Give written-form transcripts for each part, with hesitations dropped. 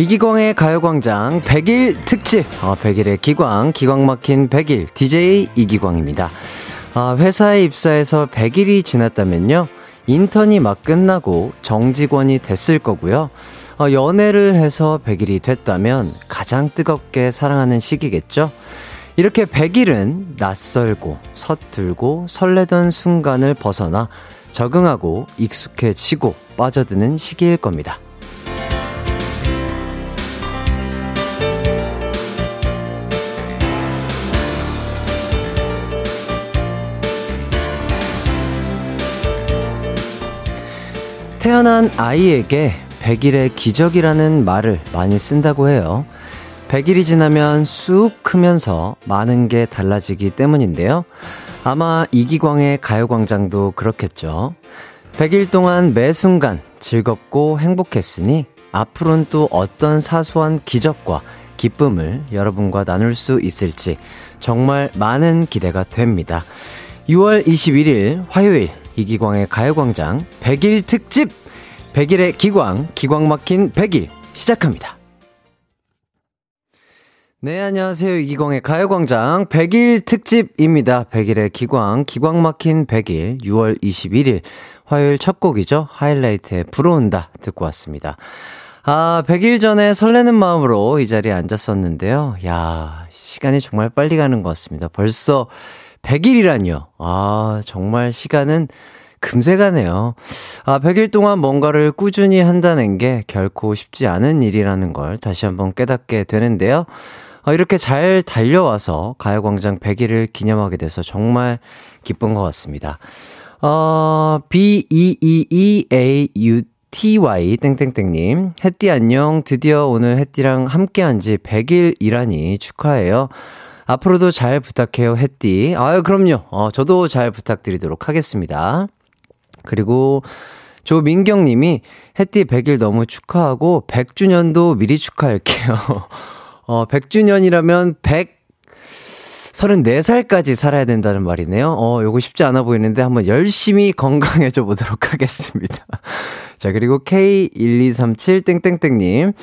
이기광의 가요광장 100일 특집, 100일의 기광, 기광 막힌 100일, DJ 이기광입니다. 회사에 입사해서 100일이 지났다면요, 인턴이 막 끝나고 정직원이 됐을 거고요, 연애를 해서 100일이 됐다면 가장 뜨겁게 사랑하는 시기겠죠. 이렇게 100일은 낯설고 서툴고 설레던 순간을 벗어나 적응하고 익숙해지고 빠져드는 시기일 겁니다. 태어난 아이에게 100일의 기적이라는 말을 많이 쓴다고 해요. 100일이 지나면 쑥 크면서 많은 게 달라지기 때문인데요. 아마 이기광의 가요광장도 그렇겠죠. 100일 동안 매 순간 즐겁고 행복했으니 앞으로는 또 어떤 사소한 기적과 기쁨을 여러분과 나눌 수 있을지 정말 많은 기대가 됩니다. 6월 21일 화요일 이기광의 가요광장 100일 특집 100일의 기광, 기광 막힌 100일 시작합니다. 네, 안녕하세요. 이기광의 가요광장 100일 특집입니다. 100일의 기광, 기광 막힌 100일 6월 21일 화요일 첫 곡이죠. 하이라이트의 불어온다 듣고 왔습니다. 100일 전에 설레는 마음으로 이 자리에 앉았었는데요. 야, 시간이 정말 빨리 가는 것 같습니다. 벌써 100일이라뇨. 정말 시간은 금세 가네요. 100일 동안 뭔가를 꾸준히 한다는 게 결코 쉽지 않은 일이라는 걸 다시 한번 깨닫게 되는데요. 이렇게 잘 달려와서 가요광장 100일을 기념하게 돼서 정말 기쁜 것 같습니다. BEEEAUTY 땡땡땡님, 햇띠 안녕. 드디어 오늘 햇띠랑 함께한 지 100일이라니 축하해요. 앞으로도 잘 부탁해요, 햇띠. 아유, 그럼요. 저도 잘 부탁드리도록 하겠습니다. 그리고 조민경님이 햇띠 100일 너무 축하하고 100주년도 미리 축하할게요. 100주년이라면 134살까지 살아야 된다는 말이네요. 요거 쉽지 않아 보이는데 한번 열심히 건강해져 보도록 하겠습니다. 자, 그리고 K1237땡땡땡님.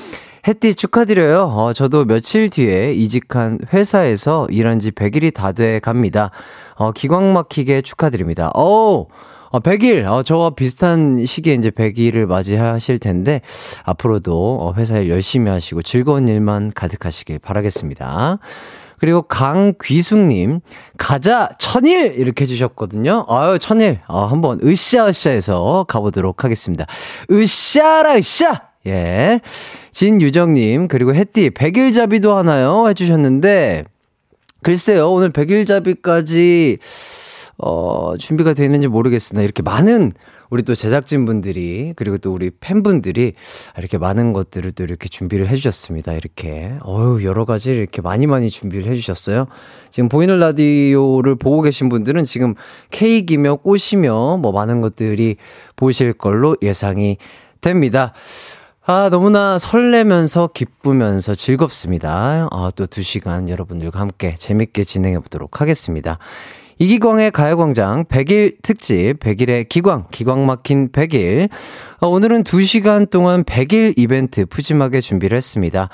햇띠 축하드려요. 저도 며칠 뒤에 이직한 회사에서 일한 지 100일이 다 돼 갑니다. 기광 막히게 축하드립니다. 100일! 저와 비슷한 시기에 이제 100일을 맞이하실 텐데, 앞으로도 회사 일 열심히 하시고 즐거운 일만 가득하시길 바라겠습니다. 그리고 강귀숙님, 가자, 천일! 이렇게 해주셨거든요. 아유, 천일! 한번 으쌰으쌰 해서 가보도록 하겠습니다. 으쌰라, 으쌰! 예. 진유정님, 그리고 햇띠 100일잡이도 하나요? 해주셨는데, 글쎄요, 오늘 100일잡이까지 준비가 되어 있는지 모르겠으나 이렇게 많은 우리 또 제작진분들이, 그리고 또 우리 팬분들이 이렇게 많은 것들을 또 이렇게 준비를 해주셨습니다. 이렇게 여러 가지 이렇게 많이 준비를 해주셨어요. 지금 보이는 라디오를 보고 계신 분들은 지금 케이크이며 꽃이며 뭐 많은 것들이 보이실 걸로 예상이 됩니다. 너무나 설레면서 기쁘면서 즐겁습니다. 또 2시간 여러분들과 함께 재밌게 진행해 보도록 하겠습니다. 이기광의 가요광장 100일 특집 100일의 기광, 기광 막힌 100일. 오늘은 2시간 동안 100일 이벤트 푸짐하게 준비를 했습니다.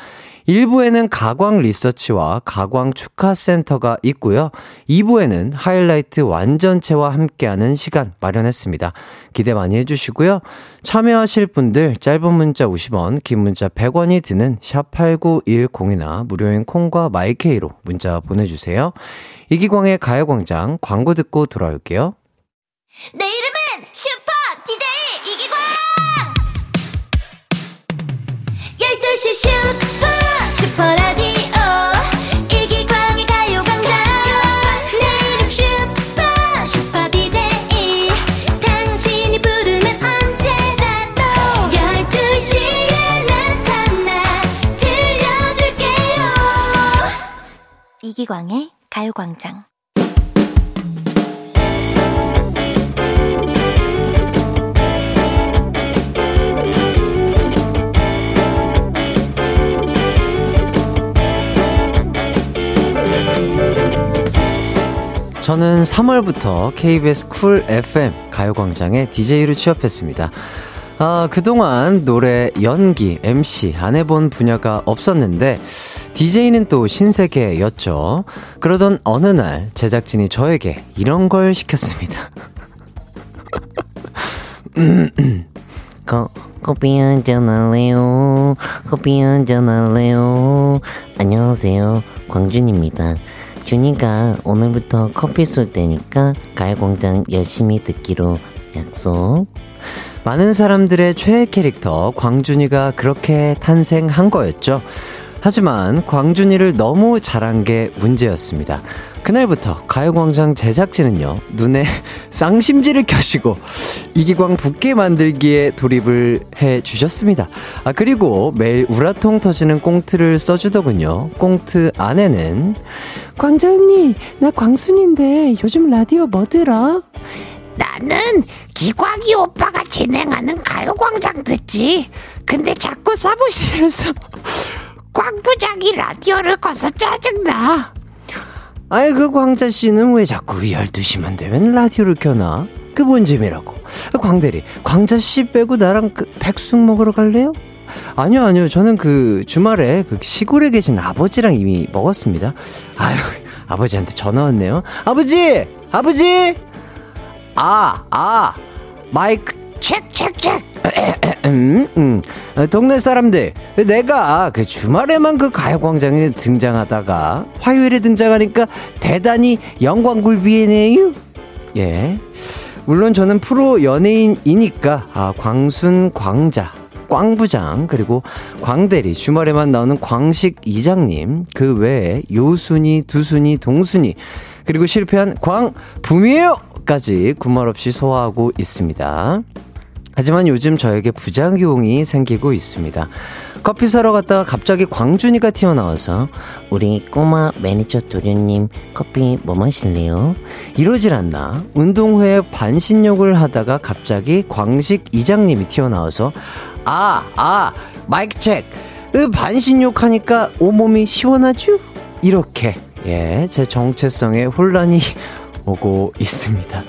1부에는 가광 리서치와 가광 축하센터가 있고요. 2부에는 하이라이트 완전체와 함께하는 시간 마련했습니다. 기대 많이 해주시고요. 참여하실 분들 짧은 문자 50원, 긴 문자 100원이 드는 샵8910이나 무료인 콩과 마이케이로 문자 보내주세요. 이기광의 가요광장 광고 듣고 돌아올게요. 내 이름은 슈퍼 DJ 이기광! 12시 슈퍼라디오 이기광의 가요광장. 내 이름 슈퍼 DJ. 당신이 부르면 언제라도 12시에 나타나 들려줄게요. 이기광의 가요광장. 저는 3월부터 KBS 쿨 FM 가요광장에 DJ로 취업했습니다. 아, 그동안 노래, 연기, MC 안 해본 분야가 없었는데 DJ는 또 신세계였죠. 그러던 어느 날 제작진이 저에게 이런 걸 시켰습니다. 커피 한잔 할래요? 커피 한잔 할래요? 안녕하세요, 광준입니다. 준이가 오늘부터 커피 쏠 때니까 가요광장 열심히 듣기로 약속. 많은 사람들의 최애 캐릭터 광준이가 그렇게 탄생한 거였죠. 하지만 광준이를 너무 잘한 게 문제였습니다. 그날부터 가요광장 제작진은요, 눈에 쌍심지를 켜시고 이기광 붙게 만들기에 돌입을 해주셨습니다. 아, 그리고 매일 우라통 터지는 꽁트를 써주더군요. 꽁트 안에는 광주 언니, 나 광순인데 요즘 라디오 뭐 들어? 나는 기광이 오빠가 진행하는 가요광장 듣지. 근데 자꾸 사무실에서 광부장이 라디오를 꺼서 짜증나. 아이, 그 광자씨는 왜 자꾸 12시만 되면 라디오를 켜나? 그 뭔 재미라고. 광대리, 광자씨 빼고 나랑 그 백숙 먹으러 갈래요? 아니요, 아니요. 저는 그 주말에 그 시골에 계신 아버지랑 이미 먹었습니다. 아유, 아버지한테 전화 왔네요. 아버지! 아버지! 마이크 책책책. 동네 사람들, 내가 그 주말에만 그 가요광장에 등장하다가 화요일에 등장하니까 대단히 영광굴비네요. 예, 물론 저는 프로 연예인이니까 광순, 광자, 광부장, 그리고 광대리, 주말에만 나오는 광식 이장님, 그 외에 요순이, 두순이, 동순이, 그리고 실패한 광부미에요까지 군말 없이 소화하고 있습니다. 하지만 요즘 저에게 부작용이 생기고 있습니다. 커피 사러 갔다가 갑자기 광준이가 튀어나와서 우리 꼬마 매니저 도련님 커피 뭐 마실래요? 이러질 않나. 운동회에 반신욕을 하다가 갑자기 광식 이장님이 튀어나와서 마이크 체크. 반신욕하니까 온몸이 시원하죠? 이렇게, 예, 제 정체성에 혼란이 오고 있습니다.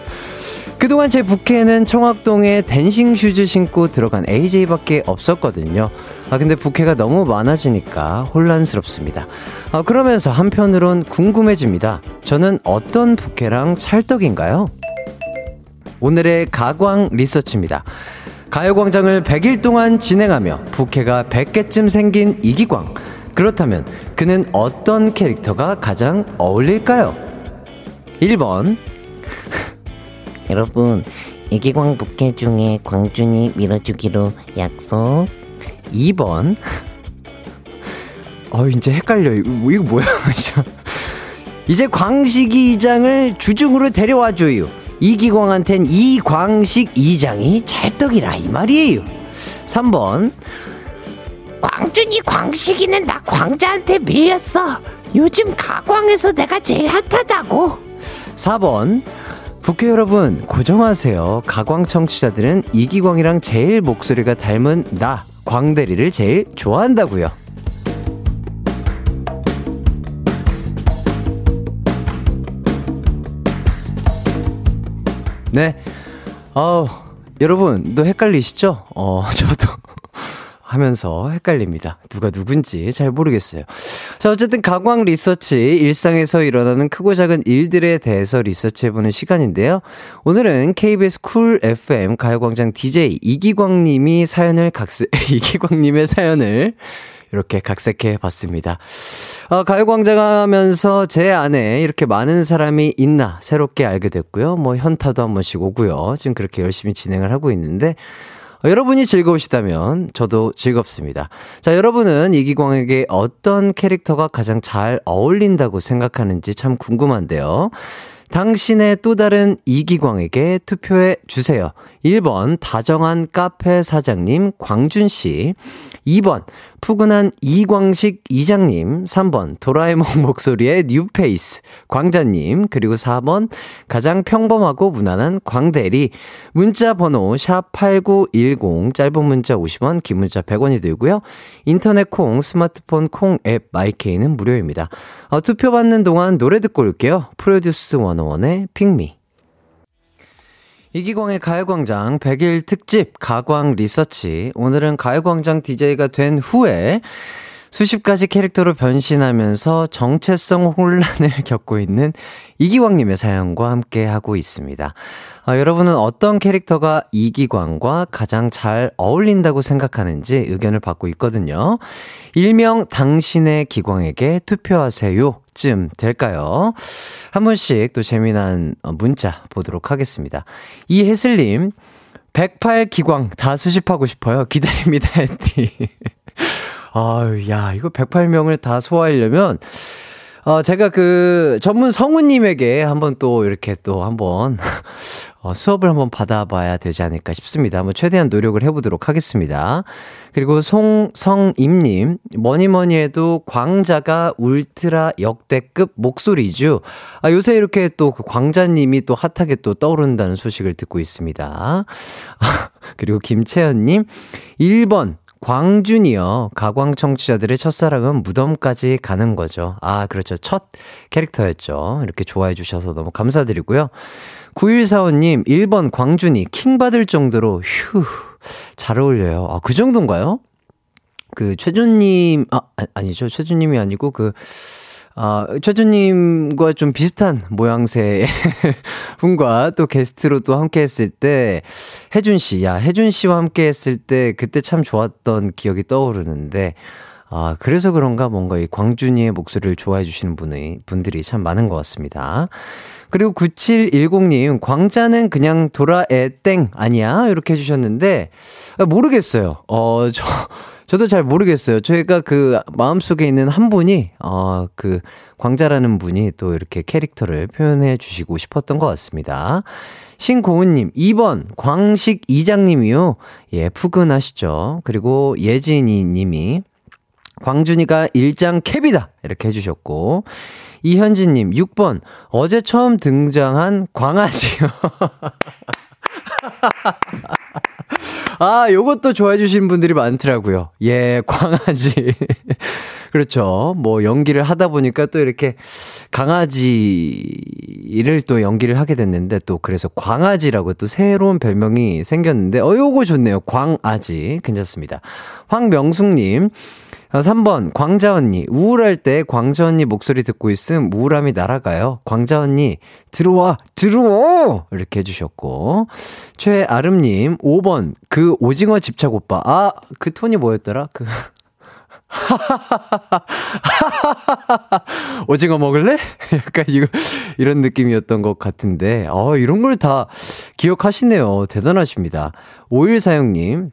그동안 제 부캐는 청학동에 댄싱 슈즈 신고 들어간 AJ밖에 없었거든요. 아, 근데 부캐가 너무 많아지니까 혼란스럽습니다. 아, 그러면서 한편으론 궁금해집니다. 저는 어떤 부캐랑 찰떡인가요? 오늘의 가광 리서치입니다. 가요광장을 100일 동안 진행하며 부캐가 100개쯤 생긴 이기광. 그렇다면 그는 어떤 캐릭터가 가장 어울릴까요? 1번. 여러분, 이기광 부캐 중에 광준이 밀어주기로 약속. 2번. 이제 헷갈려. 이거 뭐야. 이제 광식이 이장을 주중으로 데려와줘요. 이기광한텐 이광식 이장이 찰떡이라 이 말이에요. 3번. 광준이 광식이는 나 광자한테 밀렸어. 요즘 가광에서 내가 제일 핫하다고. 4번. 부캐 여러분, 고정하세요. 가광 청취자들은 이기광이랑 제일 목소리가 닮은 나, 광대리를 제일 좋아한다고요. 네. 여러분, 너 헷갈리시죠? 저도 하면서 헷갈립니다. 누가 누군지 잘 모르겠어요. 자, 어쨌든 가광 리서치, 일상에서 일어나는 크고 작은 일들에 대해서 리서치해보는 시간인데요. 오늘은 KBS 쿨 FM 가요광장 DJ 이기광님이 사연을 이기광님의 사연을 이렇게 각색해봤습니다. 가요광장 하면서 제 안에 이렇게 많은 사람이 있나 새롭게 알게 됐고요. 뭐 현타도 한 번씩 오고요. 지금 그렇게 열심히 진행을 하고 있는데, 여러분이 즐거우시다면 저도 즐겁습니다. 자, 여러분은 이기광에게 어떤 캐릭터가 가장 잘 어울린다고 생각하는지 참 궁금한데요. 당신의 또 다른 이기광에게 투표해 주세요. 1번 다정한 카페 사장님 광준씨, 2번 푸근한 이광식 이장님, 3번 도라에몽 목소리의 뉴페이스 광자님, 그리고 4번 가장 평범하고 무난한 광대리. 문자 번호 샵8910, 짧은 문자 50원, 긴 문자 100원이 들고요. 인터넷 콩, 스마트폰 콩 앱 마이케이는 무료입니다. 투표 받는 동안 노래 듣고 올게요. 프로듀스 101의 핑미. 이기광의 가요광장 100일 특집 가광 리서치. 오늘은 가요광장 DJ가 된 후에 수십 가지 캐릭터로 변신하면서 정체성 혼란을 겪고 있는 이기광님의 사연과 함께하고 있습니다. 여러분은 어떤 캐릭터가 이기광과 가장 잘 어울린다고 생각하는지 의견을 받고 있거든요. 일명 당신의 기광에게 투표하세요. 쯤 될까요? 한 분씩 또 재미난 문자 보도록 하겠습니다. 이혜슬님, 108기광 다 수집하고 싶어요. 기다립니다. 아유, 야, 이거 108명을 다 소화하려면, 제가 그 전문 성우님에게 한번 또 이렇게 또 한번 수업을 한번 받아봐야 되지 않을까 싶습니다. 한번 최대한 노력을 해보도록 하겠습니다. 그리고 송성임님, 뭐니뭐니 해도 광자가 울트라 역대급 목소리죠. 아, 요새 이렇게 또 그 광자님이 또 핫하게 또 떠오른다는 소식을 듣고 있습니다. 그리고 김채연님, 1번. 광준이요. 가광 청취자들의 첫사랑은 무덤까지 가는 거죠. 아, 그렇죠. 첫 캐릭터였죠. 이렇게 좋아해 주셔서 너무 감사드리고요. 9145님, 1번 광준이 킹받을 정도로 휴, 잘 어울려요. 아, 그 정도인가요? 그 최준님, 아니죠. 최준님이 아니고 최준님과 좀 비슷한 모양새의 분과 또 게스트로 또 함께 했을 때, 혜준씨, 혜준씨와 함께 했을 때, 그때 참 좋았던 기억이 떠오르는데, 아, 그래서 그런가 뭔가 이 광준이의 목소리를 좋아해주시는 분들이 참 많은 것 같습니다. 그리고 9710님, 광자는 그냥 돌아애 땡, 아니야? 이렇게 해주셨는데, 모르겠어요. 저도 잘 모르겠어요. 저희가 그 마음속에 있는 한 분이, 그 광자라는 분이 또 이렇게 캐릭터를 표현해 주시고 싶었던 것 같습니다. 신고은님, 2번 광식 이장님이요. 예, 푸근하시죠. 그리고 예진이님이 광준이가 일장 캡이다 이렇게 해주셨고, 이현진님 6번 어제 처음 등장한 광아지요. 아, 요것도 좋아해 주시는 분들이 많더라고요. 예, 광아지. 그렇죠. 뭐, 연기를 하다 보니까 또 이렇게 강아지를 또 연기를 하게 됐는데, 또 그래서 광아지라고 또 새로운 별명이 생겼는데, 요거 좋네요. 광아지. 괜찮습니다. 황명숙님. 3번 광자 언니, 우울할 때 광자 언니 목소리 듣고 있음 우울함이 날아가요. 광자 언니 들어와 이렇게 해주셨고, 최아름님 5번 그 오징어 집착 오빠, 아, 그 톤이 뭐였더라? 그 오징어 먹을래? 약간 이런 느낌이었던 것 같은데, 이런 걸 다 기억하시네요. 대단하십니다. 5146님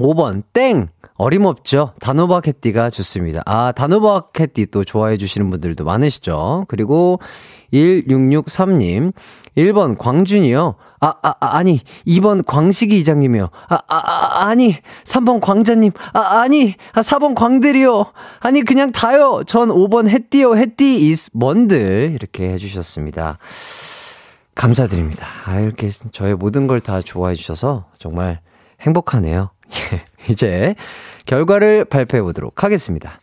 5번 땡 어림없죠. 단호박햇띠가 좋습니다. 아, 단호박햇띠 또 좋아해 주시는 분들도 많으시죠. 그리고 1663님 1번 광준이요. 아니 2번 광식이 이장님이요. 아니 3번 광자님. 아니 4번 광들이요. 아니 그냥 다요. 전 5번 햇띠요. 햇띠 is 뭔들 이렇게 해주셨습니다. 감사드립니다. 이렇게 저의 모든 걸 다 좋아해 주셔서 정말 행복하네요. 이제 결과를 발표해 보도록 하겠습니다.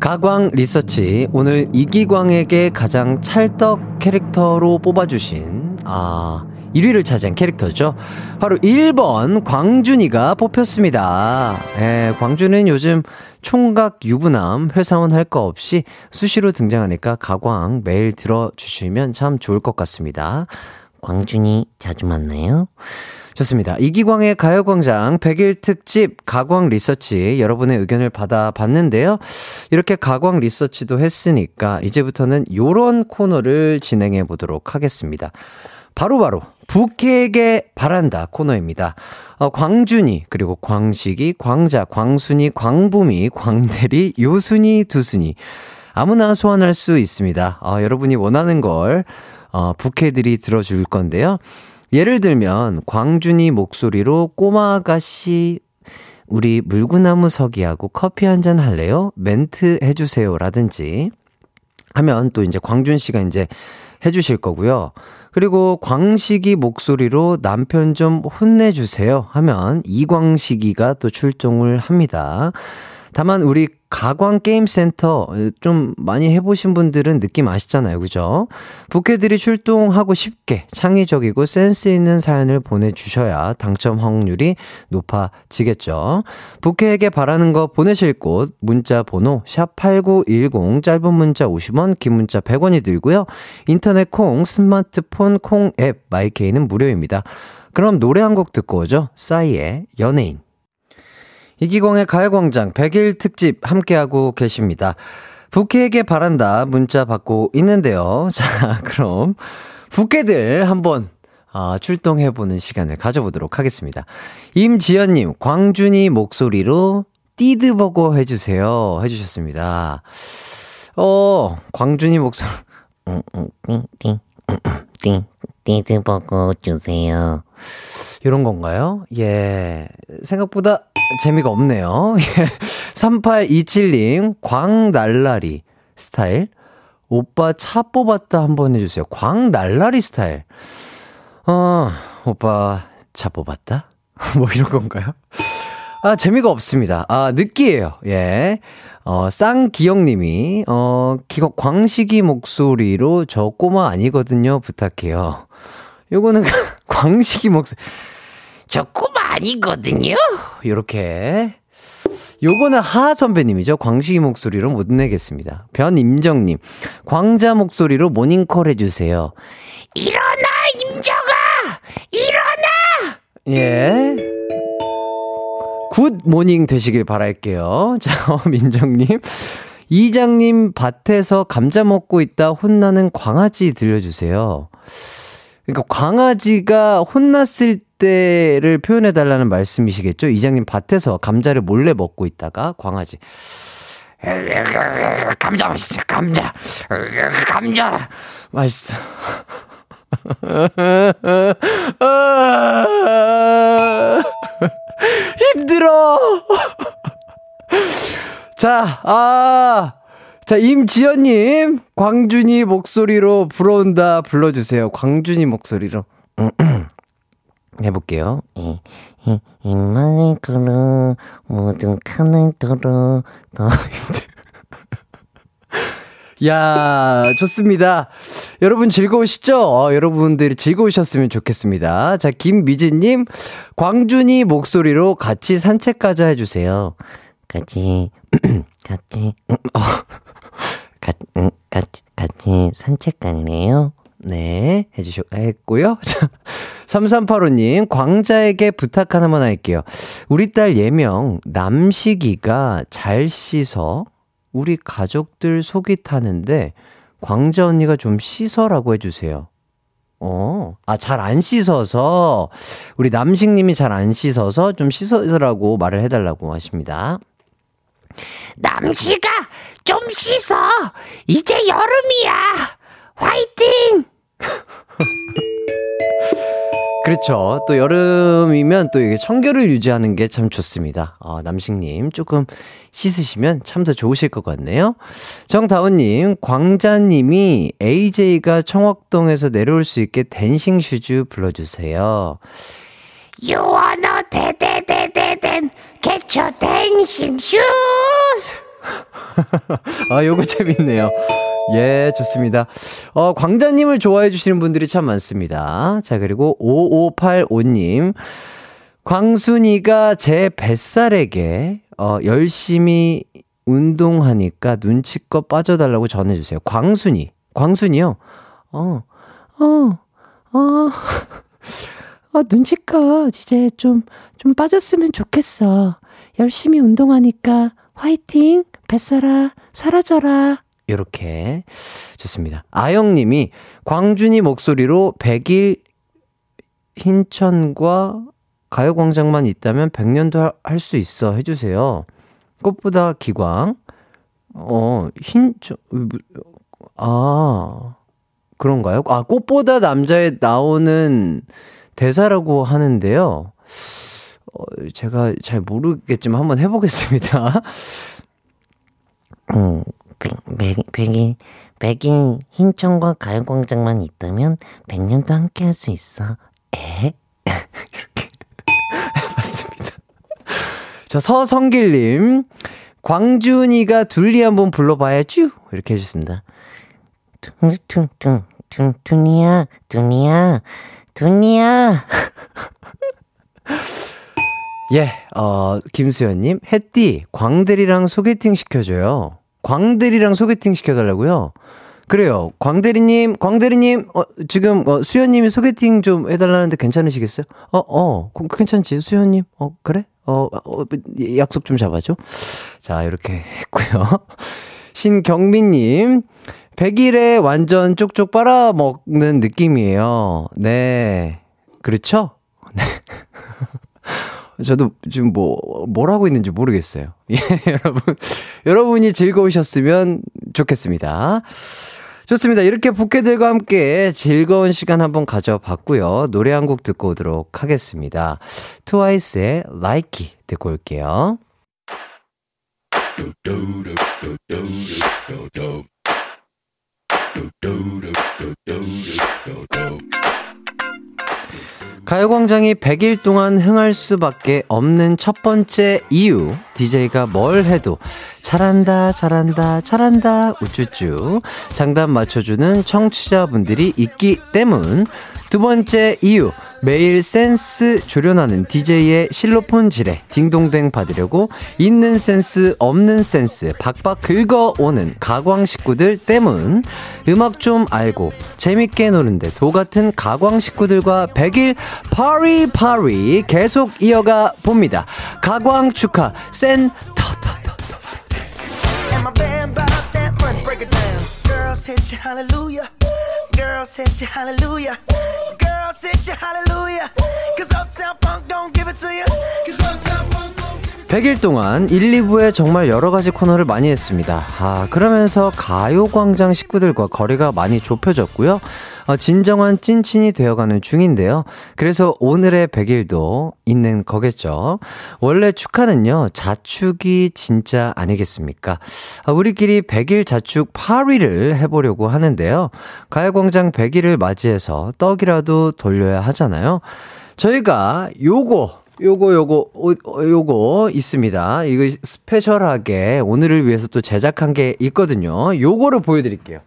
가광 리서치, 오늘 이기광에게 가장 찰떡 캐릭터로 뽑아주신 1위를 차지한 캐릭터죠. 바로 1번 광준이가 뽑혔습니다. 예, 광준은 요즘 총각 유부남 회사원 할 거 없이 수시로 등장하니까 가광 매일 들어주시면 참 좋을 것 같습니다. 광준이 자주 만나요. 좋습니다. 이기광의 가요광장 100일 특집 가광 리서치, 여러분의 의견을 받아봤는데요. 이렇게 가광 리서치도 했으니까 이제부터는 요런 코너를 진행해 보도록 하겠습니다. 바로바로 부캐에게 바란다 코너입니다. 광준이, 그리고 광식이, 광자, 광순이, 광부미, 광대리, 요순이, 두순이 아무나 소환할 수 있습니다. 여러분이 원하는 걸 부캐들이 들어줄 건데요. 예를 들면 광준이 목소리로 꼬마 아가씨 우리 물구나무 서기하고 커피 한잔 할래요? 멘트 해주세요 라든지 하면 또 이제 광준 씨가 이제 해주실 거고요. 그리고 광식이 목소리로 남편 좀 혼내주세요 하면 이광식이가 또 출동을 합니다. 다만 우리 가광게임센터 좀 많이 해보신 분들은 느낌 아시잖아요. 그죠? 부캐들이 출동하고 쉽게 창의적이고 센스 있는 사연을 보내주셔야 당첨 확률이 높아지겠죠. 부캐에게 바라는 거 보내실 곳 문자 번호 샵8910 짧은 문자 50원 긴 문자 100원이 들고요. 인터넷 콩 스마트폰 콩 앱 마이케이는 무료입니다. 그럼 노래 한 곡 듣고 오죠. 싸이의 연예인. 이기광의 가요광장 100일 특집 함께하고 계십니다. 부캐에게 바란다 문자 받고 있는데요. 자, 그럼 부캐들 한번 출동해보는 시간을 가져보도록 하겠습니다. 임지연님, 광준이 목소리로 띠드버거 해주세요 해주셨습니다. 광준이 목소리 띠드버거 주세요 이런 건가요? 예, 생각보다 재미가 없네요. 3827님 광날라리 스타일 오빠 차 뽑았다 한번 해주세요. 광날라리 스타일 오빠 차 뽑았다? 뭐 이런 건가요? 아, 재미가 없습니다. 아, 느끼해요. 예. 쌍기영님이 광식이 목소리로 저 꼬마 아니거든요 부탁해요. 요거는 광식이 목소리 저 꼬마 아니거든요? 요렇게. 요거는 하 선배님이죠. 광식이 목소리로 못 내겠습니다. 변임정님, 광자 목소리로 모닝콜 해주세요. 일어나, 임정아! 일어나! 예. 굿 모닝 되시길 바랄게요. 자, 민정님. 이장님, 밭에서 감자 먹고 있다 혼나는 광아지 들려주세요. 그러니까 광아지가 혼났을 때를 표현해달라는 말씀이시겠죠? 이장님 밭에서 감자를 몰래 먹고 있다가 광아지 감자 맛있어 감자 맛있어 힘들어. 자, 임지연님, 광준이 목소리로 불어온다 불러주세요. 광준이 목소리로. 해볼게요. 이만의 걸어, 모든 칸을 떨어, 더 힘들어. 야, 좋습니다. 여러분 즐거우시죠? 여러분들이 즐거우셨으면 좋겠습니다. 자, 김미진님, 광준이 목소리로 같이 산책 가자 해주세요. 같이 산책 갈래요? 네, 했고요. 3385님, 광자에게 부탁 하나만 할게요. 우리 딸 예명 남식이가 잘 씻어 우리 가족들 속이 타는데 광자 언니가 좀 씻어라고 해주세요. 잘 안 씻어서 우리 남식님이 잘 안 씻어서 좀 씻으라고 말을 해달라고 하십니다. 남식아, 좀 씻어. 이제 여름이야. 화이팅! 그렇죠. 또 여름이면 또 이게 청결을 유지하는 게 참 좋습니다. 남식님, 조금 씻으시면 참 더 좋으실 것 같네요. 정다운님, 광자님이 AJ가 청학동에서 내려올 수 있게 댄싱 슈즈 불러주세요. You wanna 대대대대댄 get your dancing shoes. 아, 요거 재밌네요. 예, 좋습니다. 광자님을 좋아해 주시는 분들이 참 많습니다. 자, 그리고 5585님, 광순이가 제 뱃살에게 열심히 운동하니까 눈치껏 빠져달라고 전해주세요. 광순이요? 눈치껏 이제 좀 빠졌으면 좋겠어. 열심히 운동하니까 화이팅! 뱃살아, 사라져라. 이렇게 좋습니다. 아영님이 광준이 목소리로 100일 흰천과 가요광장만 있다면 100년도 할 수 있어 해주세요. 꽃보다 기광. 흰천, 그런가요? 아, 꽃보다 남자에 나오는 대사라고 하는데요. 제가 잘 모르겠지만 한번 해보겠습니다. 백인 흰천과 가요광장만 있다면 100년도 함께 할 수 있어. 이렇게 해봤습니다. 자, 서성길님, 광준이가 둘리 한번 불러봐야지. 이렇게 해주셨습니다. 둔이야, 둔이야, 둔이야. 예, 김수연님, 햇띠, 광대리랑 소개팅 시켜줘요. 광대리랑 소개팅 시켜달라고요? 그래요. 광대리님, 지금 수연님이 소개팅 좀 해달라는데 괜찮으시겠어요? 괜찮지, 수연님. 그래? 약속 좀 잡아줘. 자, 이렇게 했고요. 신경민님, 100일에 완전 쪽쪽 빨아먹는 느낌이에요. 네, 그렇죠? 네. 저도 지금 뭘 하고 있는지 모르겠어요. 예, 여러분이 즐거우셨으면 좋겠습니다. 좋습니다. 이렇게 부캐들과 함께 즐거운 시간 한번 가져봤고요. 노래 한 곡 듣고 오도록 하겠습니다. 트와이스의 Like It 듣고 올게요. 가요광장이 100일 동안 흥할 수밖에 없는 첫 번째 이유, DJ가 뭘 해도 잘한다 우쭈쭈 장단 맞춰주는 청취자분들이 있기 때문. 두 번째 이유, 매일 센스 조련하는 DJ의 실로폰 지뢰 딩동댕 받으려고 있는 센스 없는 센스 박박 긁어오는 가광 식구들 때문. 음악 좀 알고 재밌게 노는데 도같은 가광 식구들과 100일 파리 계속 이어가 봅니다. 가광 축하 센 터터터. Girl said you hallelujah. Girl said you hallelujah. 'Cause Uptown Funk don't give it to you. 'Cause Uptown Funk don't give it to you. 100일 동안 1, 2부에 정말 여러 가지 코너를 많이 했습니다. 그러면서 가요광장 식구들과 거리가 많이 좁혀졌고요. 진정한 찐친이 되어가는 중인데요. 그래서 오늘의 100일도 있는 거겠죠. 원래 축하는요, 자축이 진짜 아니겠습니까? 우리끼리 100일 자축 파리를 해보려고 하는데요. 가요광장 100일을 맞이해서 떡이라도 돌려야 하잖아요. 저희가 요거 있습니다. 이거 스페셜하게 오늘을 위해서 또 제작한 게 있거든요. 요거를 보여드릴게요.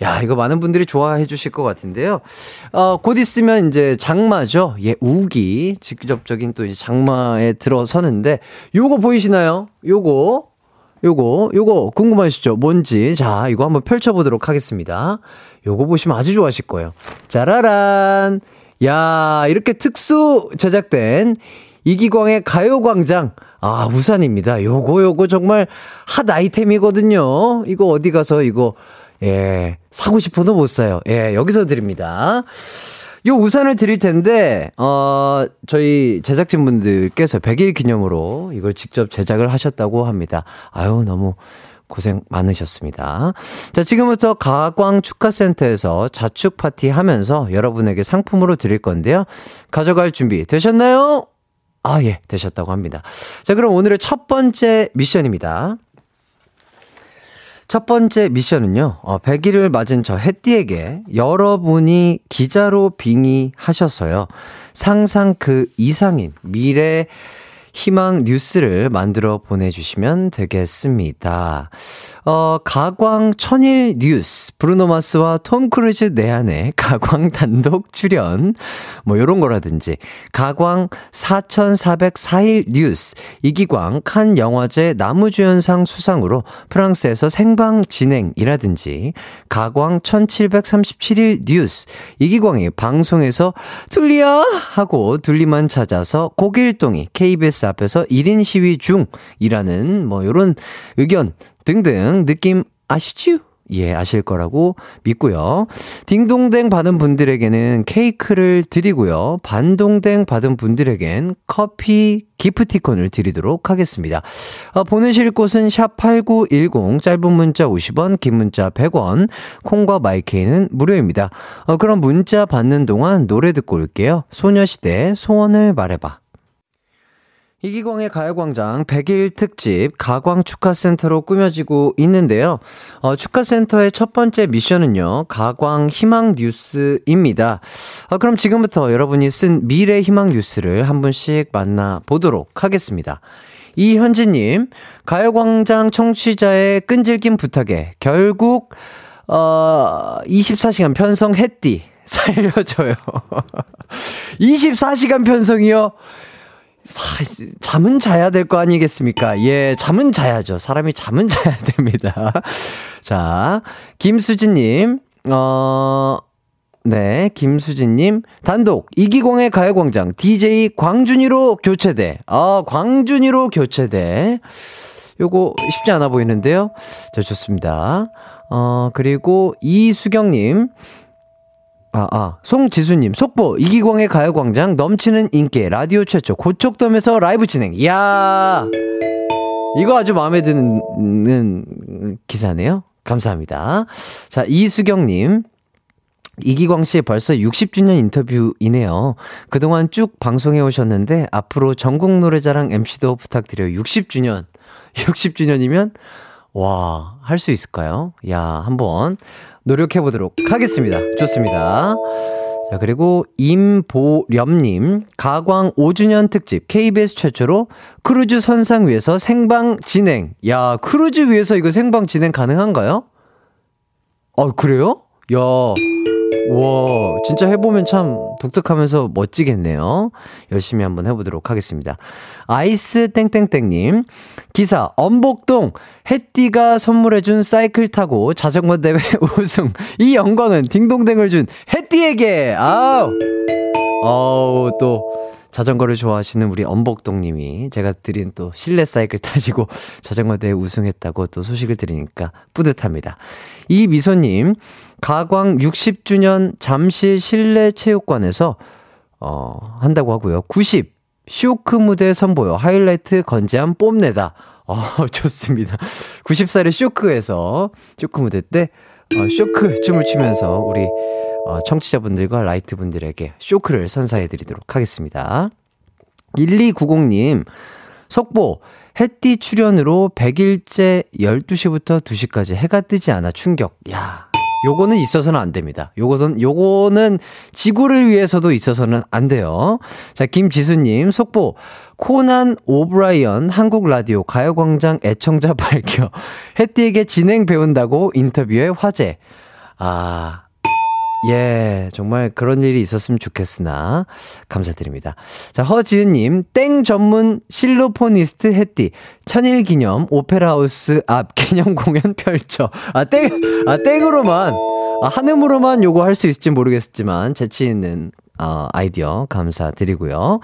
야, 이거 많은 분들이 좋아해 주실 것 같은데요. 곧 있으면 이제 장마죠. 예, 우기. 직접적인 또 이제 장마에 들어서는데, 요거 보이시나요? 요거. 궁금하시죠? 뭔지. 자, 이거 한번 펼쳐보도록 하겠습니다. 요거 보시면 아주 좋아하실 거예요. 짜라란. 야, 이렇게 특수 제작된 이기광의 가요광장. 우산입니다. 요거 정말 핫 아이템이거든요. 이거 어디 가서 이거. 예, 사고 싶어도 못 사요. 예, 여기서 드립니다. 요 우산을 드릴 텐데, 저희 제작진분들께서 100일 기념으로 이걸 직접 제작을 하셨다고 합니다. 너무 고생 많으셨습니다. 자, 지금부터 가광 축하센터에서 자축 파티 하면서 여러분에게 상품으로 드릴 건데요. 가져갈 준비 되셨나요? 예, 되셨다고 합니다. 자, 그럼 오늘의 첫 번째 미션입니다. 첫 번째 미션은요, 100일을 맞은 저 햇띠에게 여러분이 기자로 빙의하셔서요, 상상 그 이상인 미래 희망 뉴스를 만들어 보내주시면 되겠습니다. 가광 천일 뉴스, 브루노마스와 톰 크루즈 내한의 가광 단독 출연, 요런 거라든지, 가광 4404일 뉴스, 이기광 칸 영화제 나무주연상 수상으로 프랑스에서 생방 진행이라든지, 가광 1737일 뉴스, 이기광이 방송에서 둘리야! 하고 둘리만 찾아서 고길동이 KBS 앞에서 1인 시위 중이라는 요런 의견 등등 느낌 아시죠? 예, 아실 거라고 믿고요. 딩동댕 받은 분들에게는 케이크를 드리고요. 반동댕 받은 분들에겐 커피 기프티콘을 드리도록 하겠습니다. 보내실 곳은 샵8910, 짧은 문자 50원, 긴 문자 100원, 콩과 마이케이는 무료입니다. 그럼 문자 받는 동안 노래 듣고 올게요. 소녀시대 소원을 말해봐. 이기광의 가요광장 100일 특집 가광축하센터로 꾸며지고 있는데요. 축하센터의 첫 번째 미션은요, 가광희망뉴스입니다. 그럼 지금부터 여러분이 쓴 미래희망뉴스를 한 분씩 만나보도록 하겠습니다. 이현지님, 가요광장 청취자의 끈질긴 부탁에 결국 24시간 편성 햇띠 살려줘요. 24시간 편성이요? 잠은 자야 될 거 아니겠습니까? 예, 잠은 자야죠. 사람이 잠은 자야 됩니다. 자, 김수진님, 네, 김수진님, 단독, 이기광의 가요광장, DJ 광준이로 교체돼. 광준이로 교체돼. 요거 쉽지 않아 보이는데요. 자, 좋습니다. 그리고 이수경님, 송지수님, 속보, 이기광의 가요광장 넘치는 인기, 라디오 최초 고척돔에서 라이브 진행. 이야, 이거 아주 마음에 드는 기사네요. 감사합니다. 자, 이수경님, 이기광씨 벌써 60주년 인터뷰이네요. 그동안 쭉 방송해 오셨는데 앞으로 전국 노래자랑 MC도 부탁드려요. 60주년, 60주년이면 와, 할 수 있을까요? 야, 한번 노력해보도록 하겠습니다. 좋습니다. 자, 그리고 임보렴님, 가광 5주년 특집 KBS 최초로 크루즈 선상 위에서 생방 진행. 야, 크루즈 위에서 이거 생방 진행 가능한가요? 아, 그래요? 야, 와, 진짜 해보면 참 독특하면서 멋지겠네요. 열심히 한번 해보도록 하겠습니다. 아이스 땡땡땡님, 기사, 엄복동 햇띠가 선물해준 사이클 타고 자전거 대회 우승, 이 영광은 딩동댕을 준 햇띠에게. 아우, 또 자전거를 좋아하시는 우리 엄복동님이 제가 드린 또 실내 사이클 타시고 자전거 대회 우승했다고 또 소식을 드리니까 뿌듯합니다. 이 미소님, 가광 60주년 잠실 실내 체육관에서 한다고 하고요. 90 쇼크 무대 선보여 하이라이트 건재한 뽐내다. 좋습니다. 90살의 쇼크에서 쇼크 무대 때 쇼크 춤을 추면서 우리 청취자분들과 라이트분들에게 쇼크를 선사해드리도록 하겠습니다. 1290님, 속보, 햇띠 출연으로 100일째 12시부터 2시까지 해가 뜨지 않아 충격. 야, 요거는 있어서는 안 됩니다. 요거는 지구를 위해서도 있어서는 안 돼요. 자, 김지수님, 속보, 코난 오브라이언 한국 라디오 가요광장 애청자 밝혀 햇띠에게 진행 배운다고 인터뷰에 화제. 예, 정말 그런 일이 있었으면 좋겠으나 감사드립니다. 자, 허지은님, 땡 전문 실로포니스트 햇띠 천일기념 오페라하우스 앞 기념 공연 펼쳐. 땡으로만, 한음으로만 요거 할 수 있을지 모르겠지만 재치있는 아이디어 감사드리고요.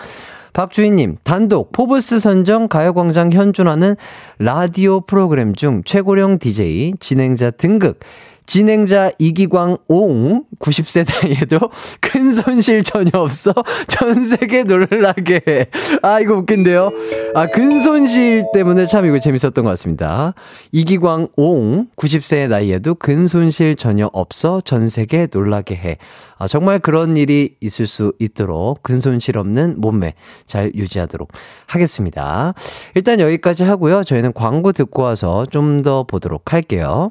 박주희님, 단독 포브스 선정 가요광장 현존하는 라디오 프로그램 중 최고령 DJ, 진행자 등극, 진행자 이기광 옹, 90세 나이에도 큰 손실 전혀 없어 전세계 놀라게 해. 이거 웃긴데요. 큰 손실 때문에 참 이거 재밌었던 것 같습니다. 이기광 옹, 90세 나이에도 큰 손실 전혀 없어 전세계 놀라게 해. 정말 그런 일이 있을 수 있도록 큰 손실 없는 몸매 잘 유지하도록 하겠습니다. 일단 여기까지 하고요. 저희는 광고 듣고 와서 좀 더 보도록 할게요.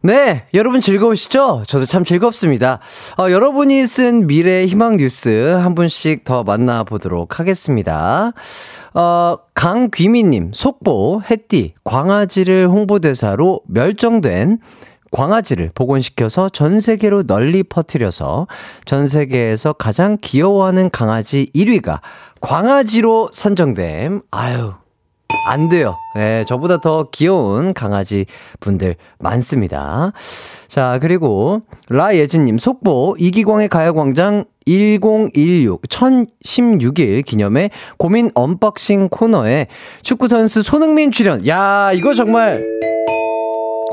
네, 여러분 즐거우시죠? 저도 참 즐겁습니다. 여러분이 쓴 미래의 희망 뉴스 한 분씩 더 만나보도록 하겠습니다. 강귀미님, 속보, 햇띠, 광아지를 홍보대사로 멸종된 광아지를 복원시켜서 전 세계로 널리 퍼뜨려서 전 세계에서 가장 귀여워하는 강아지 1위가 광아지로 선정됨. 아유. 안 돼요. 네, 저보다 더 귀여운 강아지 분들 많습니다. 자, 그리고 라예진님, 속보, 이기광의 가요광장 1016일 기념에 고민 언박싱 코너에 축구선수 손흥민 출연. 야, 이거 정말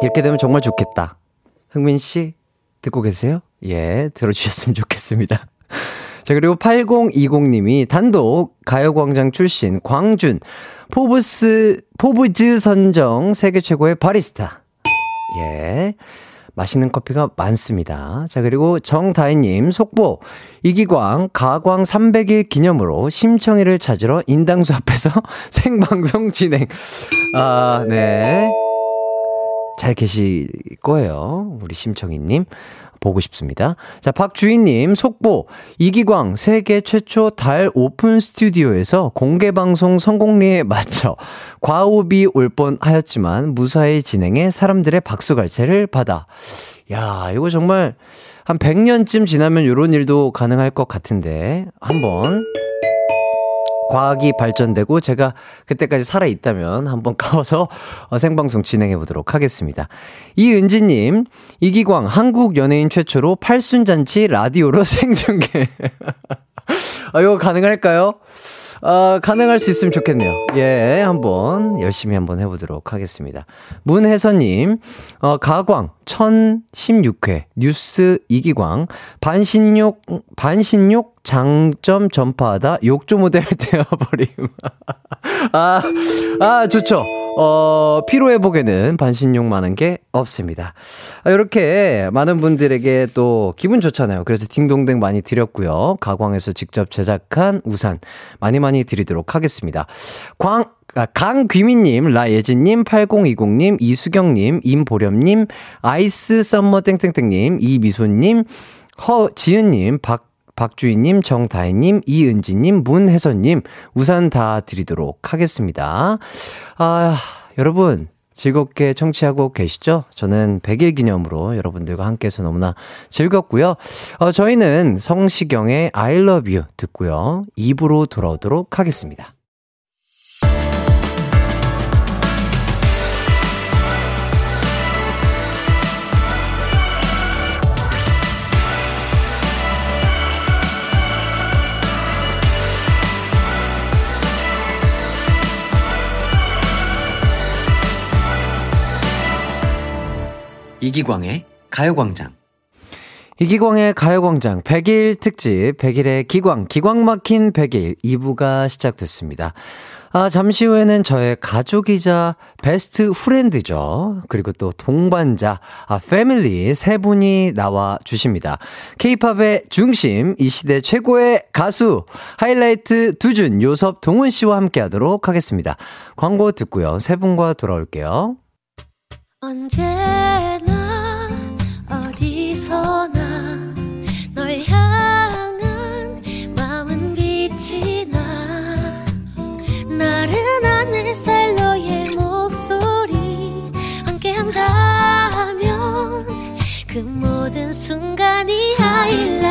이렇게 되면 정말 좋겠다. 흥민씨 듣고 계세요? 예, 들어주셨으면 좋겠습니다. 자, 그리고 8020님이 단독 가요광장 출신 광준 포브즈 선정 세계 최고의 바리스타. 예, 맛있는 커피가 많습니다. 자, 그리고 정다희님, 속보, 이기광 가광 300일 기념으로 심청이를 찾으러 인당수 앞에서 생방송 진행. 아, 네, 잘 계실 거예요, 우리 심청이님. 보고 싶습니다. 자, 박주희님, 속보, 이기광 세계 최초 달 오픈 스튜디오에서 공개방송 성공리에 맞춰 과오비 올 뻔하였지만 무사히 진행해 사람들의 박수갈채를 받아. 야, 이거 정말 한 100년쯤 지나면 이런 일도 가능할 것 같은데, 한번 과학이 발전되고 제가 그때까지 살아있다면 한번 까워서 생방송 진행해보도록 하겠습니다. 이은지님, 이기광 한국 연예인 최초로 팔순잔치 라디오로 생중계. 아, 이거 가능할까요? 아, 가능할 수 있으면 좋겠네요. 예, 한번 열심히 한번 해보도록 하겠습니다. 문혜선님, 가광 1016회 뉴스 이기광 반신욕 장점 전파하다 욕조 모델 되어버림. 아, 좋죠. 피로회복에는 반신욕 많은 게 없습니다. 이렇게 많은 분들에게 또 기분 좋잖아요. 그래서 딩동댕 많이 드렸고요. 가광에서 직접 제작한 우산 많이 드리도록 하겠습니다. 강귀민님, 라예진님, 8020님, 이수경님, 임보렴님, 아이스썸머땡땡땡님, 이미소님, 허지은님, 박주희님, 정다희님, 이은지님, 문혜선님, 우산 다 드리도록 하겠습니다. 아, 여러분 즐겁게 청취하고 계시죠? 저는 100일 기념으로 여러분들과 함께해서 너무나 즐겁고요. 저희는 성시경의 I love you 듣고요, 2부로 돌아오도록 하겠습니다. 이기광의 가요광장. 이기광의 가요광장 100일 특집, 100일의 기광 막힌 100일 2부가 시작됐습니다. 아, 잠시 후에는 저의 가족이자 베스트 프렌드죠. 그리고 또 동반자, 패밀리 세 분이 나와 주십니다. K-팝의 중심, 이 시대 최고의 가수, 하이라이트 두준, 요섭, 동훈 씨와 함께 하도록 하겠습니다. 광고 듣고요, 세 분과 돌아올게요. 언제나 어디서나 널 향한 마음은 빛이 나. 나른한 햇살 너의 목소리 함께한다면 그 모든 순간이 하이라이트.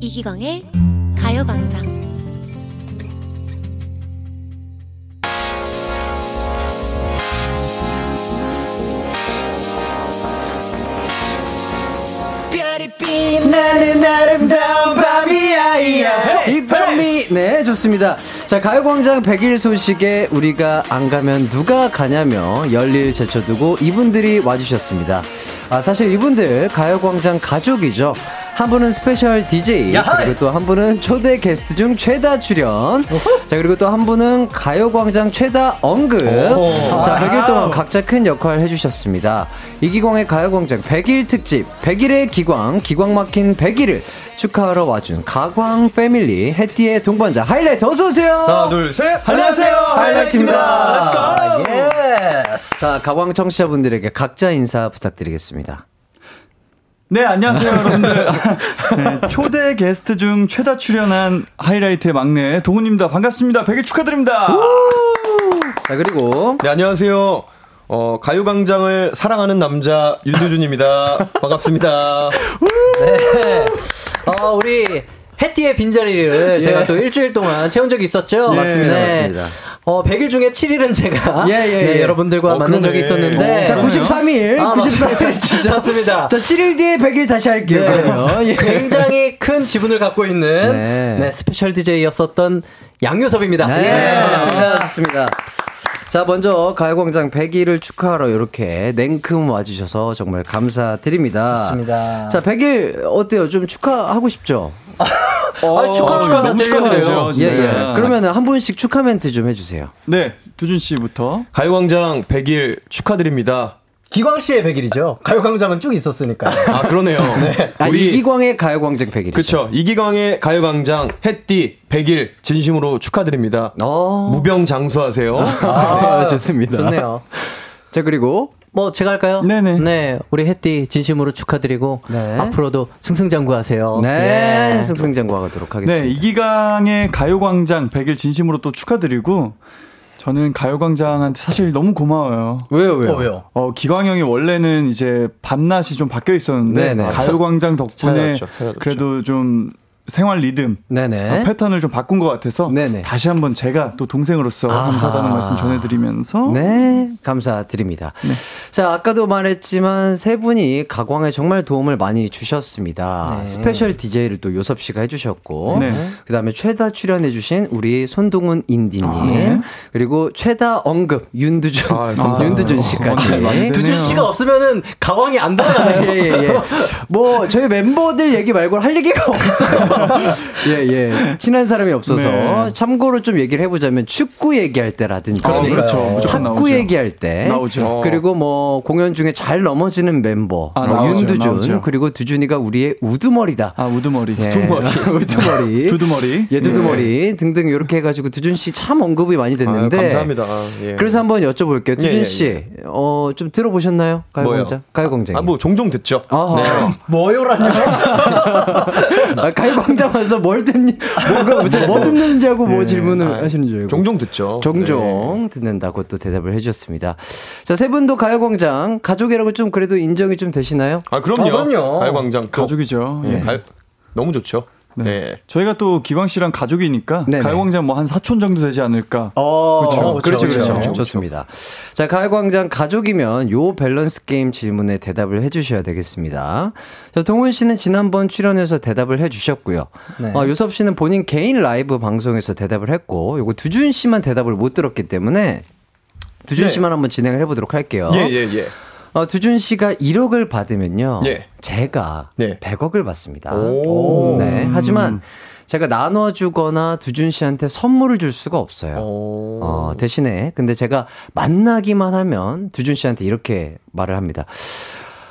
이기광의 가요광장. 좋습니다. 자, 가요광장 100일 소식에 우리가 안 가면 누가 가냐며 열일 제쳐두고 이분들이 와주셨습니다. 아, 사실 이분들 가요광장 가족이죠. 한 분은 스페셜 DJ, 그리고 또 한 분은 초대 게스트 중 최다 출연, 자, 그리고 또 한 분은 가요광장 최다 언급. 자, 100일 동안 각자 큰 역할을 해주셨습니다. 이기광의 가요광장 100일 특집, 100일의 기광, 기광 막힌 100일을 축하하러 와준 가광 패밀리, 해띠의 동반자 하이라이트, 어서오세요. 하나, 둘, 셋. 안녕하세요. 하이라이트입니다. 렛츠고. 예스. 자, 가광 청취자분들에게 각자 인사 부탁드리겠습니다. 네, 안녕하세요, 여러분들. 네, 초대 게스트 중 최다 출연한 하이라이트의 막내 동훈입니다. 반갑습니다. 100일 축하드립니다. 자, 그리고. 네, 안녕하세요. 가요광장을 사랑하는 남자 윤두준입니다. 반갑습니다. 네. 우리 해띠의 빈자리를 예. 제가 또 일주일 동안 채운 적이 있었죠? 예, 맞습니다. 네. 맞습니다. 100일 중에 7일은 제가 네, 여러분들과 만난 적이 있었는데 자, 93일. 아, 93일 지났습니다. 자, 7일 뒤에 100일 다시 할게요. 네. 예. 굉장히 큰 지분을 갖고 있는 네, 스페셜 DJ였었던 양요섭입니다. 네, 반갑습니다. 자, 먼저 가요광장 100일을 축하하러 이렇게 냉큼 와주셔서 정말 감사드립니다. 좋습니다. 자, 100일 어때요? 좀 축하하고 싶죠? 축하 드려요. 예. 그러면 한 분씩 축하 멘트 좀 해주세요. 네, 두준 씨부터. 가요광장 100일 축하드립니다. 기광 씨의 100일이죠. 가요광장은 쭉 있었으니까. 아, 그러네요. 네. 우리 이기광의 가요광장 100일이죠. 그렇죠. 이기광의 가요광장 해띠 100일 진심으로 축하드립니다. 무병장수하세요. 아, 네. 좋습니다. 좋네요. 자, 그리고 제가 할까요? 네네. 네, 우리 해띠 진심으로 축하드리고 앞으로도 승승장구하세요. 네, 네. 승승장구하도록 하겠습니다. 네, 이기광의 가요광장 100일 진심으로 또 축하드리고. 저는 가요광장한테 사실 너무 고마워요. 왜요? 기광 형이 원래는 이제 밤낮이 좀 바뀌어 있었는데 가요광장 덕분에 찾아왔죠. 그래도 좀 생활 리듬, 패턴을 좀 바꾼 것 같아서 다시 한번 제가 또 동생으로서 감사하다는 말씀 전해드리면서 감사드립니다. 네. 자, 아까도 말했지만 세 분이 가광에 정말 도움을 많이 주셨습니다. 네. 스페셜 DJ를 또 요섭 씨가 해주셨고 그 다음에 최다 출연해주신 우리 손동훈 인디님 그리고 최다 언급 윤두준 윤두준 씨까지 두준 씨가 없으면은 가광이 안 돌아가요. 뭐 저희 멤버들 얘기 말고는 할 얘기가 없어요. 친한 사람이 없어서 참고로 좀 얘기를 해보자면 축구 얘기할 때라든지 탁구 얘기할 때 나오죠. 그리고 뭐 공연 중에 잘 넘어지는 멤버 윤두준 나오죠. 그리고 두준이가 우리의 우두머리다. 두두머리 등등 이렇게 해가지고 두준 씨 참 언급이 많이 됐는데 감사합니다. 그래서 한번 여쭤볼게요. 두준 씨 좀 들어보셨나요? 가요광장. 종종 듣죠. 뭐요라뇨? 가요광장 와서 뭐 듣는지 하고 질문을 하시는 줄 알고. 종종 듣죠. 종종 듣는다고 또 대답을 해주셨습니다. 자, 세 분도 가요광장 가족이라고 좀 그래도 인정이 좀 되시나요? 아, 그럼요. 가요광장 가족이죠. 너무 좋죠. 네. 저희가 또 기광 씨랑 가족이니까 가요광장 뭐 한 사촌 정도 되지 않을까. 그렇죠. 좋습니다. 자, 가요광장 가족이면 요 밸런스 게임 질문에 대답을 해주셔야 되겠습니다. 자, 동훈 씨는 지난번 출연해서 대답을 해주셨고요. 요섭 씨는 본인 개인 라이브 방송에서 대답을 했고, 요거 두준 씨만 대답을 못 들었기 때문에 두준 씨만 한번 진행을 해보도록 할게요. 두준 씨가 1억을 받으면요. 제가 100억을 받습니다. 하지만 제가 나눠주거나 두준 씨한테 선물을 줄 수가 없어요. 대신에 근데 제가 만나기만 하면 두준 씨한테 이렇게 말을 합니다.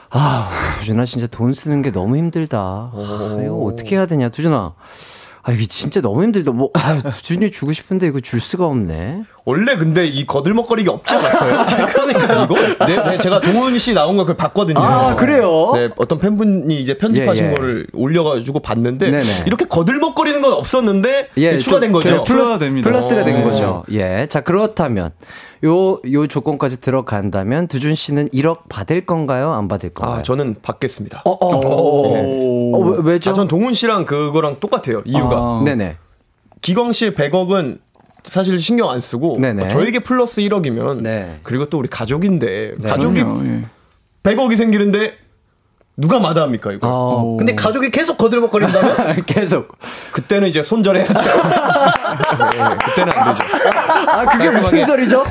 아, 두준아 진짜 돈 쓰는 게 너무 힘들다. 이거 어떻게 해야 되냐. 두준아. 이게 진짜 너무 힘들다. 두준이 주고 싶은데 이거 줄 수가 없네. 원래 근데 이 거들먹거리가 없지 않았어요? 그러니까요. 이거? 제가 동훈 씨 나온 걸 그걸 봤거든요. 아, 그래요? 네, 어떤 팬분이 이제 편집하신 거를 올려가지고 봤는데 이렇게 거들먹거리는 건 없었는데 추가된 거죠. 플러스가 된 거죠. 예, 자, 그렇다면 요 조건까지 들어간다면 두준 씨는 1억 받을 건가요? 안 받을 건가요? 아, 저는 받겠습니다. 왜죠? 전 동훈 씨랑 그거랑 똑같아요. 이유가. 기광 씨 100억은 사실 신경 안 쓰고 저에게 플러스 1억이면 그리고 또 우리 가족인데 가족이 100억이 생기는데 누가 마다합니까 이거? 어. 근데 가족이 계속 거들먹거린다면? 계속. 그때는 이제 손절해야죠. 네, 그때는 안 되죠. 아 그게 무슨 소리죠?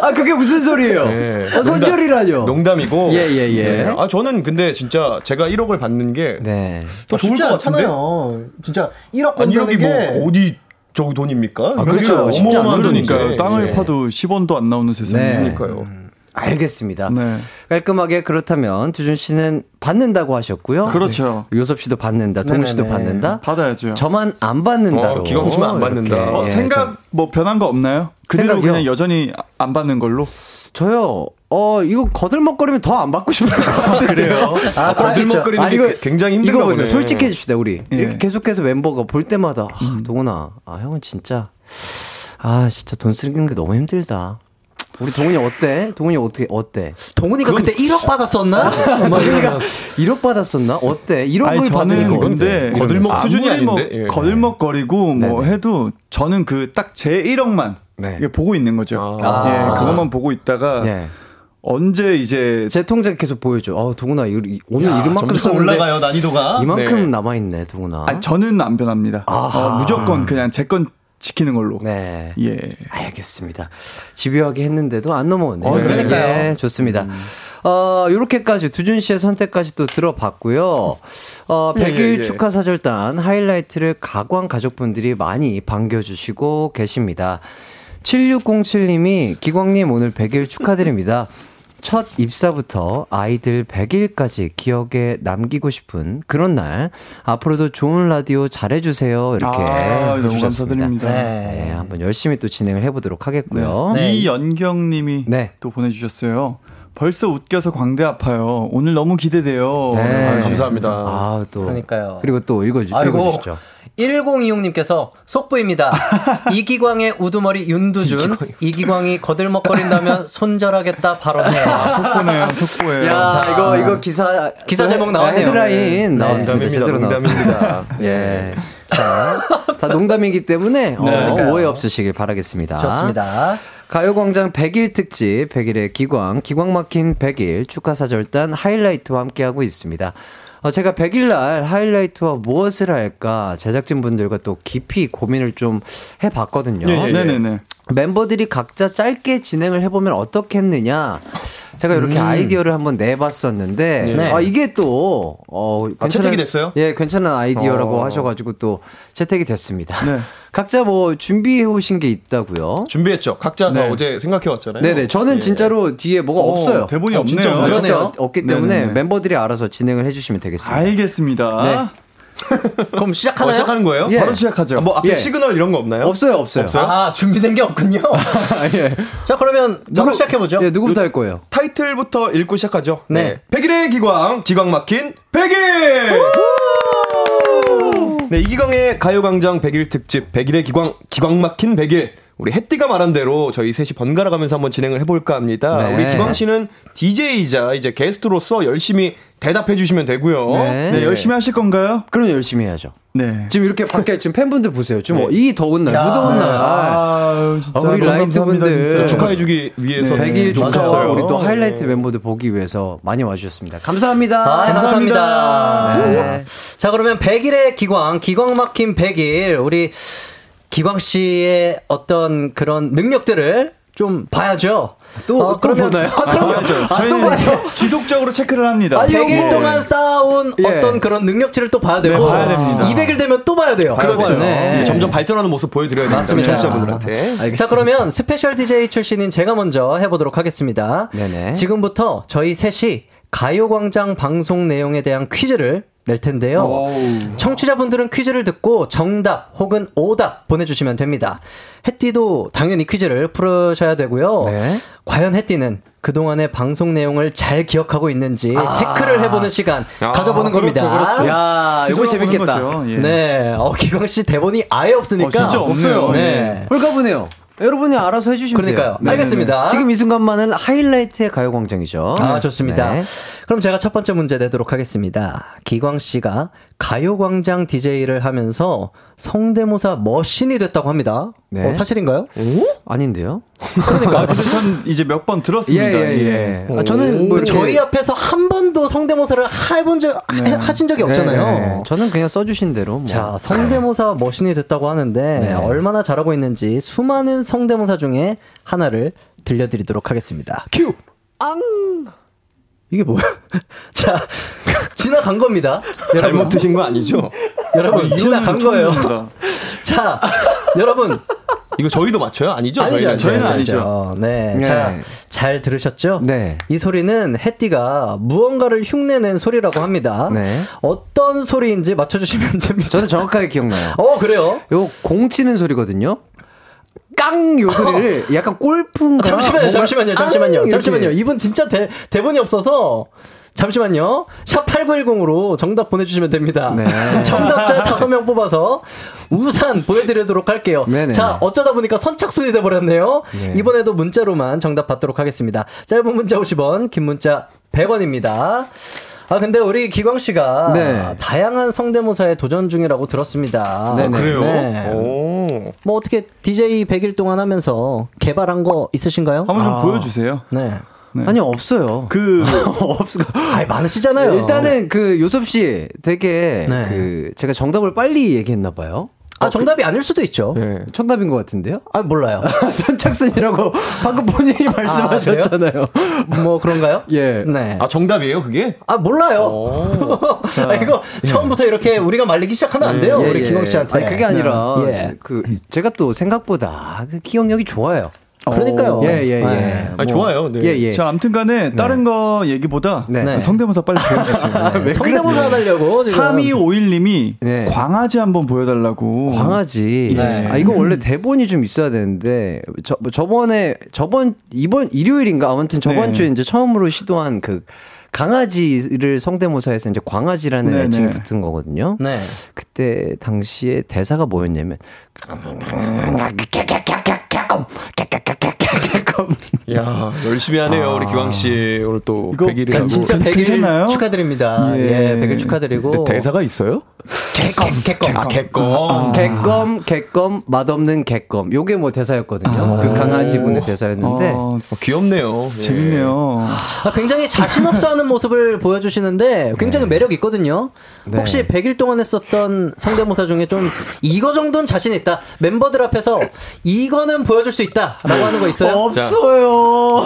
아 그게 무슨 소리예요? 네, 아, 손절이라뇨. 농담이고. 예예예. 예, 예. 네. 아 저는 근데 진짜 제가 1억을 받는 게 네. 더 좋을 것 같은데요. 진짜 1억 받는 게 뭐 어디 저기 돈입니까? 아, 그렇죠. 어마어마한 돈이니까요. 땅을 예. 파도 10원도 안 나오는 세상이니까요. 네. 알겠습니다. 네. 깔끔하게 그렇다면 두준 씨는 받는다고 하셨고요. 그렇죠. 요섭 씨도 받는다. 동훈 씨도 받는다. 받아야죠. 저만 안 받는다로. 기광 씨만 안 받는다. 어, 생각 뭐 변한 거 없나요? 그대로 생각이요? 그냥 여전히 안 받는 걸로? 저요. 이거 거들먹거리면 더 안 받고 싶어요. 아, 그래요? 아, 거들먹거리는 아, 이거 굉장히 힘든 거보세요. 솔직해 줍시다 우리. 예. 이렇게 계속해서 멤버가 볼 때마다 아, 동훈아, 아 형은 진짜 아 진짜 돈 쓰는 게 너무 힘들다. 우리 동훈이 어때? 동훈이 어떻게 어때? 동훈이가 그때 1억 받았었나? 동훈이가 1억 받았었나? 어때? 1억을 받는 거 근데 거들먹 아, 수준이 아닌데 뭐, 예. 거들먹거리고 뭐 네네. 해도 저는 그 딱 제 1억만 네. 보고 있는 거죠. 아. 예, 그것만 보고 있다가. 예. 언제 이제 제 통장 계속 보여줘. 아 동훈아 오늘 야, 이만큼 썼는데 올라가요 난이도가 이만큼 네. 남아있네 동훈아. 아니, 저는 안 변합니다. 무조건 그냥 제 건 지키는 걸로. 네. 예. 알겠습니다. 집요하게 했는데도 안 넘어오네요. 그러니까요. 예, 좋습니다. 요렇게까지 두준 씨의 선택까지 또 들어봤고요. 100일 예, 예. 축하 사절단 하이라이트를 가광 가족분들이 많이 반겨주시고 계십니다. 7607님이 기광님 오늘 100일 축하드립니다. 첫 입사부터 아이들 100일까지 기억에 남기고 싶은 그런 날 앞으로도 좋은 라디오 잘해주세요 이렇게 너무 감사드립니다. 네. 네, 한번 열심히 또 진행을 해보도록 하겠고요. 네. 이연경님이 네. 또 보내주셨어요. 벌써 웃겨서 광대 아파요. 오늘 너무 기대돼요. 네. 아, 감사합니다. 아, 또. 그러니까요. 그리고 또 읽어주시죠. 1026님께서 속보입니다. 이기광의 우두머리 윤두준. 이기광이 거들먹거린다면 손절하겠다 발언해요. 아, 속보예요. 야, 자, 이거 기사 제목 나왔네요. 헤드라인 나왔습니다. 제대로 나왔습니다. 예. 자, 다 농담이기 때문에 오해 없으시길 바라겠습니다. 좋습니다. 가요광장 100일 특집 100일의 기광 막힌 100일 축하사절단 하이라이트와 함께하고 있습니다. 제가 100일날 하이라이트와 무엇을 할까 제작진분들과 또 깊이 고민을 좀 해봤거든요. 네네네. 멤버들이 각자 짧게 진행을 해보면 어떻겠느냐 제가 이렇게 아이디어를 한번 내봤었는데 네. 아, 이게 또 채택이 됐어요? 예, 괜찮은 아이디어라고 하셔가지고 또 채택이 됐습니다. 네. 각자 뭐 준비해 오신 게 있다고요? 준비했죠. 각자 다 어제 생각해 왔잖아요. 네네. 저는 진짜로 뒤에 뭐가 없어요. 대본이 없네요. 진짜 없기 때문에 네네네. 멤버들이 알아서 진행을 해주시면 되겠습니다. 알겠습니다. 네. 그럼 시작하나요? 시작하는 거예요? 예. 바로 시작하죠. 뭐 앞에 예. 시그널 이런 거 없나요? 없어요. 아 준비된 게 없군요. 예. 자 그러면 바로 시작해보죠. 예, 누구부터 할 거예요? 타이틀부터 읽고 시작하죠. 네. 100일의 기광 막힌 100일. 네, 이기광의 가요광장 100일 특집 100일의 기광 막힌 100일. 우리 햇띠가 말한 대로 저희 셋이 번갈아 가면서 한번 진행을 해볼까 합니다. 네. 우리 기광 씨는 DJ이자 이제 게스트로서 열심히 대답해 주시면 되고요. 네, 열심히 하실 건가요? 그럼 열심히 해야죠. 네. 지금 이렇게 밖에 지금 팬분들 보세요. 지금 네. 이 더운 날, 무더운 날. 진짜 우리 라이트분들 축하해주기 위해서 100일 축하와 우리 또 하이라이트 멤버들 보기 위해서 많이 와주셨습니다. 감사합니다. 감사합니다. 네. 자 그러면 100일의 기광 막힌 100일 우리. 기광 씨의 어떤 그런 능력들을 좀 봐야죠. 또 보나요? 그럼요. 저희는 지속적으로 체크를 합니다. 200일 동안 쌓아온 어떤 그런 능력치를 또 봐야 되고, 200일 되면 또 봐야 돼요. 그렇죠. 네. 점점 발전하는 모습 보여드려야 맞습니다. 청취자분들한테. 알겠습니다. 자 그러면 스페셜 DJ 출신인 제가 먼저 해보도록 하겠습니다. 네네. 지금부터 저희 셋이 가요광장 방송 내용에 대한 퀴즈를 낼 텐데요. 청취자분들은 퀴즈를 듣고 정답 혹은 오답 보내주시면 됩니다. 햇띠도 당연히 퀴즈를 풀으셔야 되고요. 네. 과연 햇띠는 그동안의 방송 내용을 잘 기억하고 있는지 체크를 해보는 시간 가져보는 겁니다. 그렇죠. 야, 이거 재밌겠다. 예. 네, 기광 씨 대본이 아예 없으니까. 진짜 없어요. 네, 홀가분해요. 여러분이 알아서 해주시면 그러니까요. 돼요. 알겠습니다. 지금 이 순간만은 하이라이트의 가요광장이죠. 아 좋습니다. 네. 그럼 제가 첫 번째 문제 내도록 하겠습니다. 기광 씨가 가요광장 DJ를 하면서 성대모사 머신이 됐다고 합니다. 네. 사실인가요? 오? 아닌데요. 그러니까. 아, 근데 전 이제 몇 번 들었습니다. 예. 아, 저는 뭐 저희 앞에서 한 번도 성대모사를 해본 적, 하신 적이 없잖아요. 네. 저는 그냥 써주신 대로. 뭐. 자, 성대모사 머신이 됐다고 하는데 얼마나 잘하고 있는지 수많은 성대모사 중에 하나를 들려드리도록 하겠습니다. 큐! 앙! 이게 뭐야? 자, 지나간 겁니다. 잘못 드신 거 아니죠? 여러분, 지나간 거예요. 자, 여러분. 이거 저희도 맞춰요? 아니죠? 저희는 아니죠. 네. 자, 잘 들으셨죠? 네. 이 소리는 해띠가 무언가를 흉내낸 소리라고 합니다. 네. 어떤 소리인지 맞춰주시면 됩니다. 저는 정확하게 기억나요. 어, 그래요? 이거 공 치는 소리거든요? 깡! 요 소리를 약간 골프인가? 잠시만요. 이분 진짜 대본이 없어서. 잠시만요. 샵 8910으로 정답 보내주시면 됩니다. 네. 정답자 5명 뽑아서 우산 보내드리도록 할게요. 네네. 자, 어쩌다 보니까 선착순이 돼버렸네요. 네. 이번에도 문자로만 정답 받도록 하겠습니다. 짧은 문자 50원, 긴 문자 100원입니다. 아, 근데 우리 기광씨가 다양한 성대모사에 도전 중이라고 들었습니다. 네, 그래요? 네. 오. 뭐 어떻게 DJ 100일 동안 하면서 개발한 거 있으신가요? 한번 좀 보여주세요. 네. 네. 아니, 없어요. 아니, 많으시잖아요. 일단은 그 요섭 씨 되게 그 제가 정답을 빨리 얘기했나 봐요. 아, 정답이 아닐 수도 있죠. 네. 정답인 것 같은데요? 아, 몰라요. 선착순이라고 방금 본인이 말씀하셨잖아요. 아, 뭐 그런가요? 예. 네. 아, 정답이에요, 그게? 아, 몰라요. 아, 이거 처음부터 이렇게 우리가 말리기 시작하면 안 돼요, 우리 기광 씨한테. 아니, 그게 아니라 그 제가 또 생각보다 그 기억력이 좋아요. 그러니까요. 아, 좋아요. 네. 자, 아무튼간에 다른 거 얘기보다 성대모사 빨리 보여주세요. 성대모사 하려고. 3251님이 광아지 한번 보여달라고. 광아지. 네. 아, 이거 원래 대본이 좀 있어야 되는데 이번 일요일인가 아무튼 저번 주에 이제 처음으로 시도한 그. 강아지를 성대모사해서 이제 광아지라는 애칭이 붙은 거거든요. 네. 그때 당시에 대사가 뭐였냐면 야, 열심히 하네요. 우리 기광 씨 오늘 또 100일이라고. 진짜 100일 축하드립니다. 예, 100일 축하드리고. 대사가 있어요? 개껌 맛없는 개껌. 요게 뭐 대사였거든요. 그 강아지 분의 대사였는데 귀엽네요. 재밌네요. 굉장히 자신 없어 하는 모습을 보여주시는데 굉장히 매력 있거든요. 혹시 100일 동안 했었던 성대모사 중에 좀 이거 정도는 자신 있다, 멤버들 앞에서 이거는 보여줄 수 있다 라고 하는 거 있어요? 없어요.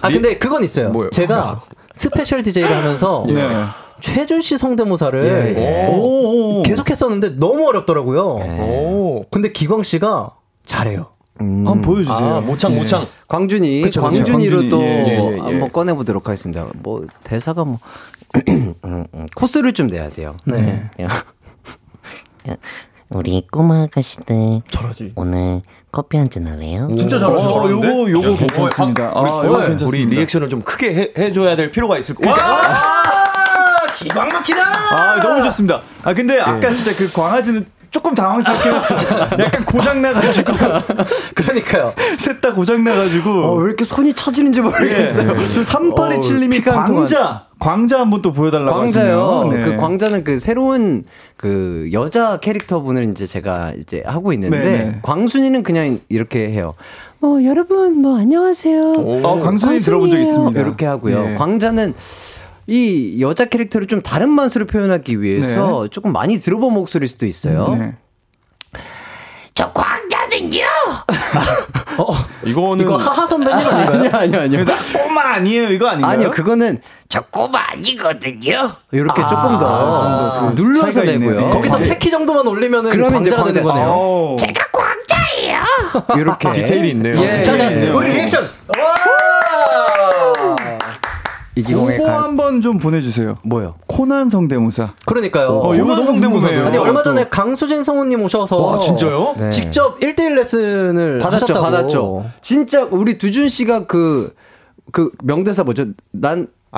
근데 그건 있어요. 뭐요? 제가 스페셜 DJ를 하면서 최준 씨 성대모사를 계속 했었는데 너무 어렵더라고요. 근데 기광 씨가 잘해요. 한번 보여주세요. 아, 모창. 광준이. 그쵸, 광준이로 또 한번 꺼내보도록 하겠습니다. 뭐 대사가 뭐 코스를 좀 내야 돼요. 네. 우리 꼬마 아가씨들 잘하지. 오늘 커피 한잔 할래요? 진짜 잘하죠. 요거 괜찮습니다. 괜찮습니다. 우리 리액션을 좀 크게 해줘야 될 필요가 있을 것 같아요. 기광 막히다. 아, 너무 좋습니다. 아, 근데 아까 진짜 그 광아지는 조금 당황스럽긴 했어요. 약간 고장나가지고. 그러니까요. 셋 다 고장나가지고. 왜 이렇게 손이 처지는지 모르겠어요. 3827님이 광자 한번 또 보여달라고 하세요. 네. 그 광자는 그 새로운 그 여자 캐릭터분을 이제 제가 이제 하고 있는데 광순이는 그냥 이렇게 해요. 여러분 안녕하세요. 광순이 들어본 적 있습니다. 이렇게 하고요. 광자는 이 여자 캐릭터를 좀 다른 맛으로 표현하기 위해서 조금 많이 들어본 목소리일 수도 있어요. 저 광자는요. 이거 하하 선배님 아니에요? 아니요. 나 꼬마 아니에요. 이거 아닌가요? 아니요, 그거는 저 꼬마 아니거든요. 이렇게 조금 더 눌러서 내고요. 거기서 세키 정도만 올리면은 광자가 되는 거네요. 제가 광자예요. 이렇게 디테일이 있네요. 우리 리액션. 그거 한번 좀 보내주세요. 뭐요? 코난 성대모사. 그러니까요. 코난 성대모사예요. 아니, 얼마 전에 강수진 성우님 오셔서. 와, 진짜요? 직접 1대1 레슨을 받았죠. 진짜 우리 두준 씨가 그 명대사 뭐죠?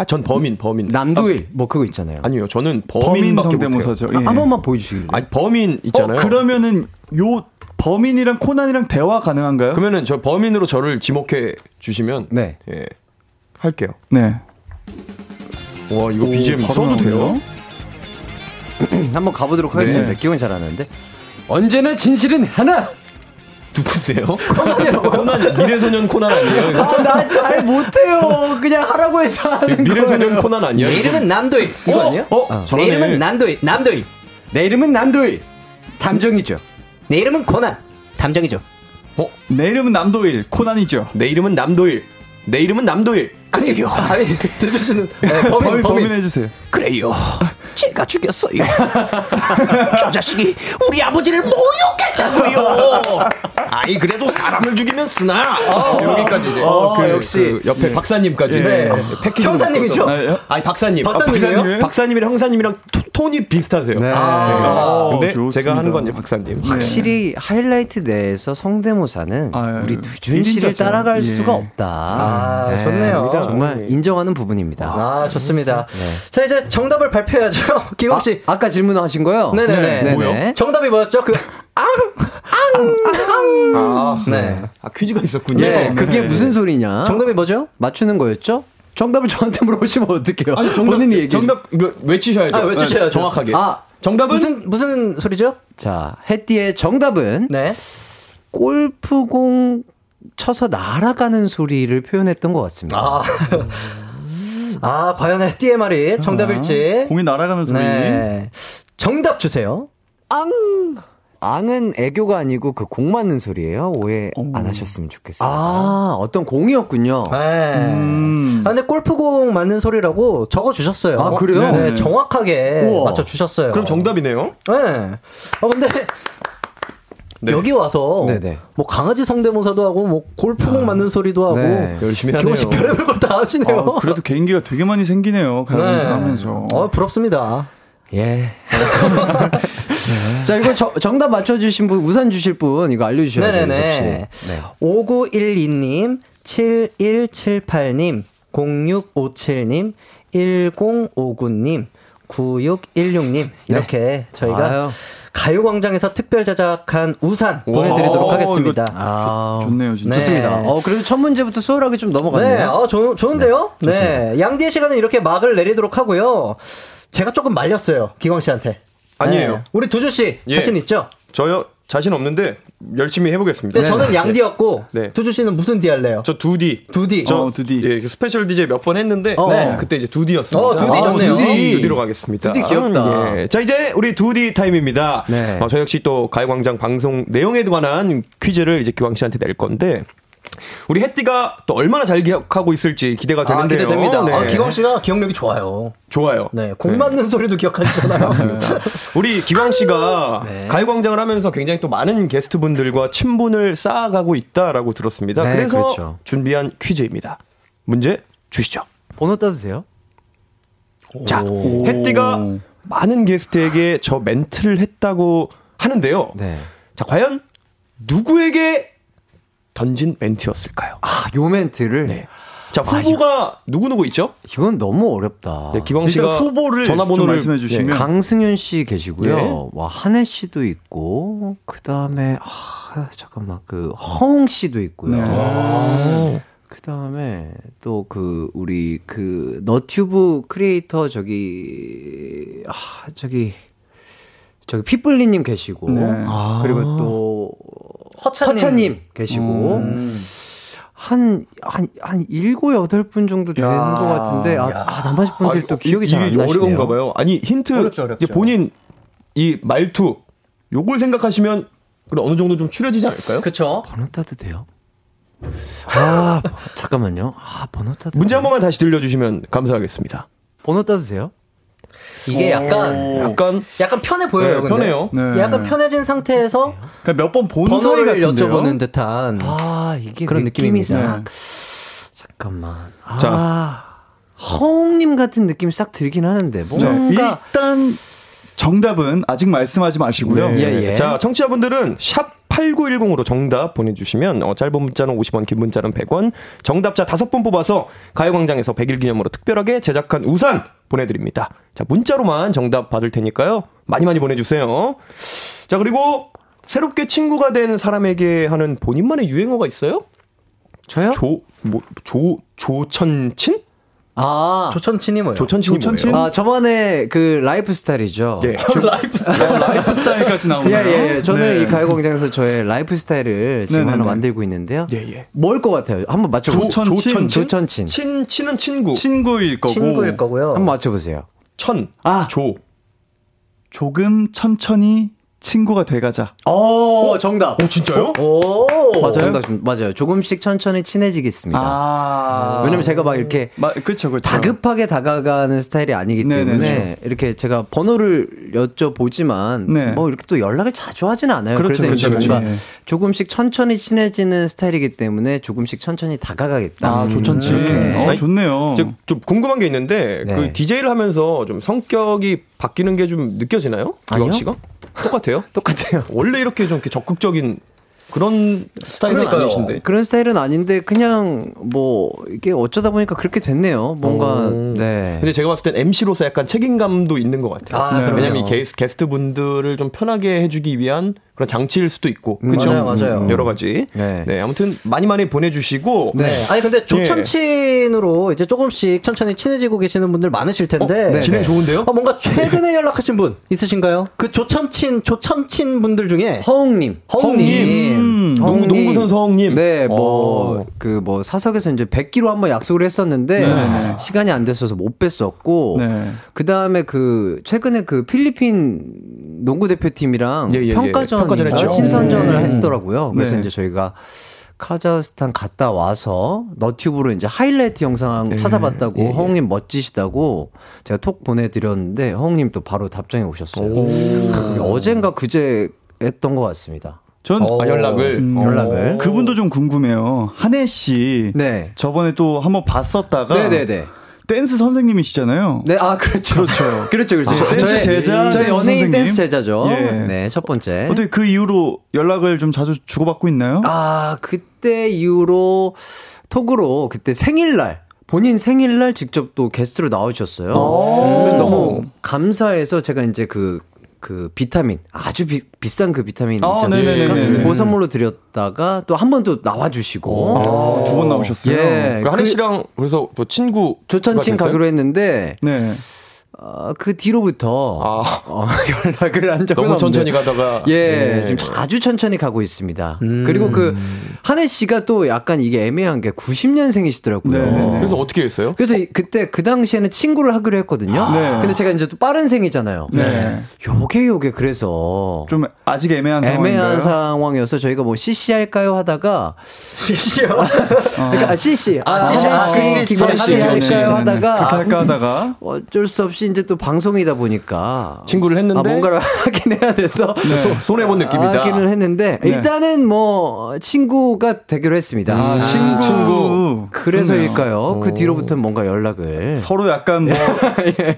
전 범인. 남도일. 뭐 그거 있잖아요. 아니요, 저는 범인 성대모사죠. 한 번만 보여주시길래. 아니, 범인 있잖아요. 그러면은 요 범인이랑 코난이랑 대화 가능한가요? 그러면은 저 범인으로 저를 지목해 주시면. 네. 예. 할게요. 네. 와, 이거 BGM 써도 돼요? 한번 가보도록 하겠습니다. 기억은 잘 안 나는데. 언제나 진실은 하나. 누구세요? 코난이라고요? 코난, 미래소년 코난 아니에요? 아, 나 잘 못해요. 그냥 하라고 해서 하는 거예요. 미래소년 코난 아니에요? 내 이름은 남도입. 이거 아니에요? 내 이름은 남도입. 남도입. 내 이름은 남도일. 담정이죠. 내 이름은 코난. 담정이죠. 내 이름은 남도일. 코난이죠. 내 이름은 남도일. 내 이름은 남도일. 그래요. 아니, 대주씨는 범인 해주세요. 그래요. 제가 죽였어요. 저 자식이 우리 아버지를 모욕했다고요. 아니, 그래도 사람을 죽이면 쓰나. 여기까지 이제. 역시. 그 옆에 박사님까지. 네. 형사님이죠? 아니, 박사님. 박사님이요? 박사님이랑 형사님이랑 톤이 비슷하세요. 네. 아, 근데 좋습니다. 제가 하는 건 이제 박사님. 확실히 네. 하이라이트 내에서 성대모사는 우리 두준 씨를 따라갈 수가 없다. 네. 좋네요. 정말 인정하는 부분입니다. 아, 좋습니다. 네. 자, 이제 정답을 발표해야죠. 기광 씨. 아까 질문하신 거요? 네네네. 네. 뭐요? 정답이 뭐였죠? 그 네. 아, 퀴즈가 있었군요. 네. 그게 무슨 소리냐? 정답이 뭐죠? 맞추는 거였죠? 정답을 저한테 물어보시면 어떡해요? 아니, 본인이 얘기해. 정답 외치셔야죠. 아, 외치셔야죠. 정확하게. 아, 정답은 무슨 소리죠? 자, 해띠의 정답은 네. 골프공 쳐서 날아가는 소리를 표현했던 것 같습니다. 아, 과연 띠의 말이 정답일지. 공이 날아가는 소리. 네. 정답 주세요. 앙은 애교가 아니고 그 공 맞는 소리예요. 오해 안 하셨으면 좋겠어요. 아, 어떤 공이었군요. 네. 아, 근데 골프공 맞는 소리라고 적어 주셨어요. 아, 그래요? 네, 정확하게 맞춰 주셨어요. 그럼 정답이네요. 네. 근데 네. 여기 와서 네네. 뭐 강아지 성대모사도 하고 뭐 골프공 맞는 소리도 하고 네. 열심히 하네요. 기호씨 별의별 걸 다 하시네요. 그래도 개인기가 되게 많이 생기네요. 강아지 하면서. 부럽습니다. 예. 네. 자, 이거 정답 맞춰주신 분, 우산 주실 분, 이거 알려주셔야 돼요. 네네네. 네. 5912님, 7178님, 0657님, 1059님, 9616님, 이렇게 네. 저희가 가요광장에서 특별 제작한 우산 보내드리도록 하겠습니다. 좋네요, 진짜. 네. 좋습니다. 그래도 첫 문제부터 수월하게 좀 넘어갔네요. 네, 좋은데요? 네. 네. 양디의 시간은 이렇게 막을 내리도록 하고요. 제가 조금 말렸어요, 기광 씨한테. 아니에요. 네. 우리 두준 씨 자신 있죠? 저요? 자신 없는데 열심히 해보겠습니다. 네, 저는 양디였고 두준 씨는 무슨 디 할래요? 저 두디. 두디. 저 두디. 예, 스페셜 DJ 몇 번 했는데 그때 이제 두디였습니다. 두디 좋네요. 두디로 가겠습니다. 두디 귀엽다. 예. 자, 이제 우리 두디 타임입니다. 네. 저 역시 또 가요광장 방송 내용에 관한 퀴즈를 이제 기광 씨한테 낼 건데. 우리 해띠가 또 얼마나 잘 기억하고 있을지 기대가 되는데요. 기대됩니다. 네. 기광 씨가 기억력이 좋아요. 네, 공 맞는 소리도 기억하시잖아요. 맞습니다. 우리 기광 씨가 가요광장을 하면서 굉장히 또 많은 게스트분들과 친분을 쌓아가고 있다라고 들었습니다. 네, 그래서 준비한 퀴즈입니다. 문제 주시죠. 번호 따도 돼요? 자, 해띠가 많은 게스트에게 저 멘트를 했다고 하는데요. 네. 자, 과연 누구에게 던진 멘트였을까요? 요 멘트를. 네. 자, 후보가 누구누구 있죠? 이건 너무 어렵다. 네, 기광 씨가 후보를 전화번호를 말씀해 주시면 강승윤 씨 계시고요. 한혜 씨도 있고, 그 다음에 그 허웅 씨도 있고요. 그 다음에 또 우리 너튜브 크리에이터 저기 핏불리님 계시고, 그리고 또 허찬님 계시고, 한 7-8분 정도 되는 것 같은데, 나머지 분들 또 기억이 잘 안 나시네요. 어려운가 봐요. 아니, 힌트, 어렵죠. 이제 본인 이 말투, 요걸 생각하시면 어느 정도 좀 추려지지 않을까요? 그쵸. 번호 따도 돼요? 잠깐만요. 번호 따도 문제 한 번만 다시 들려주시면 감사하겠습니다. 번호 따도 돼요? 이게 약간 편해 보여요. 편해요. 네. 약간 편해진 상태에서 몇 번 본 사이 같은데요. 여쭤보는 듯한 이게 그런 느낌이 싹. 잠깐만. 허웅님 같은 느낌이 싹 들긴 하는데 뭔가 일단 정답은 아직 말씀하지 마시고요. 자, 청취자분들은 샵 8910으로 정답 보내주시면 짧은 문자는 50원, 긴 문자는 100원. 정답자 5분 뽑아서 가요광장에서 100일 기념으로 특별하게 제작한 우산 보내드립니다. 자, 문자로만 정답 받을 테니까요. 많이 많이 보내주세요. 자, 그리고 새롭게 친구가 된 사람에게 하는 본인만의 유행어가 있어요? 저요? 조천친? 아. 조천치님이요. 조천치님. 아, 저만의 그 라이프스타일이죠. 예. 라이프스타일까지 나오네요. 예, 예. 저는 네. 이 가요광장에서 저의 라이프스타일을 지금 하나 만들고 있는데요. 예, 예. 뭘 것 같아요? 한번 맞춰보세요. 조천친. 조천친. 친은 친구. 친구일 거고. 친구일 거고요. 한번 맞춰보세요. 천. 아. 조. 조금 천천히 친구가 돼가자. 오, 정답. 오, 진짜요? 오, 맞아요. 정답, 맞아요. 조금씩 천천히 친해지겠습니다. 아. 왜냐면 제가 막 이렇게. 그쵸. 다급하게 다가가는 스타일이 아니기 때문에. 네네, 이렇게 제가 번호를 여쭤보지만. 네. 뭐 이렇게 또 연락을 자주 하진 않아요. 그렇죠. 뭔가 조금씩 천천히 친해지는 스타일이기 때문에 조금씩 천천히 다가가겠다. 아, 조천치. 좋네요. 좀 궁금한 게 있는데. 네. 그 DJ를 하면서 좀 성격이 바뀌는 게 좀 느껴지나요? 이광 씨가? 똑같아요. 원래 이렇게 좀 이렇게 적극적인 그런 스타일은 아니신데. 그런 스타일은 아닌데 그냥 뭐 이게 어쩌다 보니까 그렇게 됐네요. 뭔가. 네. 근데 제가 봤을 땐 MC로서 약간 책임감도 있는 것 같아요. 아, 네. 왜냐면 이 게스트분들을 좀 편하게 해주기 위한 그런 장치일 수도 있고. 그렇죠. 맞아요. 여러 가지. 네. 네. 아무튼 많이 보내주시고. 네. 아니 근데 조천친으로 이제 조금씩 천천히 친해지고 계시는 분들 많으실 텐데. 네. 진행 좋은데요? 뭔가 최근에 연락하신 분 있으신가요? 그 조천친 분들 중에 허웅님. 농구 선수 허웅님. 네. 뭐 사석에서 이제 뵙기로 한번 약속을 했었는데 시간이 안 됐어서 못 뵀었고. 네. 그 다음에 그 최근에 그 필리핀 농구 대표팀이랑 평가전 친선전을 했더라고요. 그래서 이제 저희가 카자흐스탄 갔다 와서 너튜브로 이제 하이라이트 영상 찾아봤다고 허웅님 멋지시다고 제가 톡 보내드렸는데 허웅님 또 바로 답장이 오셨어요. 어젠가 그제 했던 것 같습니다. 연락을. 그분도 좀 궁금해요. 한혜 씨. 네. 저번에 또 한번 봤었다가. 네네네. 댄스 선생님이시잖아요. 네, 아 그렇죠. 아, 댄스 제자, 저희 연예인 댄스 제자죠. 예. 네, 첫 번째. 어떻게 그 이후로 연락을 좀 자주 주고받고 있나요? 아, 그때 이후로 톡으로 그때 생일날. 본인 생일날 직접 또 게스트로 나오셨어요. 그래서 너무 감사해서 제가 이제 그 비타민 아주 비싼 그 비타민 있잖아요. 그 선물로 드렸다가 또 한 번 또 나와주시고 두 번 나오셨어요. 예, 한혜 씨랑 그래서 또 친구 조천친 가기로 했는데 그 뒤로부터 연락을 한 적은 없는데 너무 천천히 가다가 지금 아주 천천히 가고 있습니다. 그리고 그 한혜 씨가 또 약간 이게 애매한 게 90년생이시더라고요. 네네네. 그래서 어떻게 했어요? 그래서 그때 그 당시에는 친구를 하기로 했거든요. 근데 제가 이제 또 빠른 생이잖아요. 요게 그래서 좀 아직 애매한 상황이어서 저희가 뭐 CC 할까요 하다가 CC요? 그러니까 CC 기광씨 할까요 하다가 어쩔 수 없이 이제 또 방송이다 보니까 친구를 했는데 뭔가를 하긴 해야 돼서 손해본 느낌이다. 하기는 했는데 일단은 뭐 친구가 되기로 했습니다. 친구. 그래서일까요? 그 뒤로부터는 뭔가 연락을 서로 약간 뭐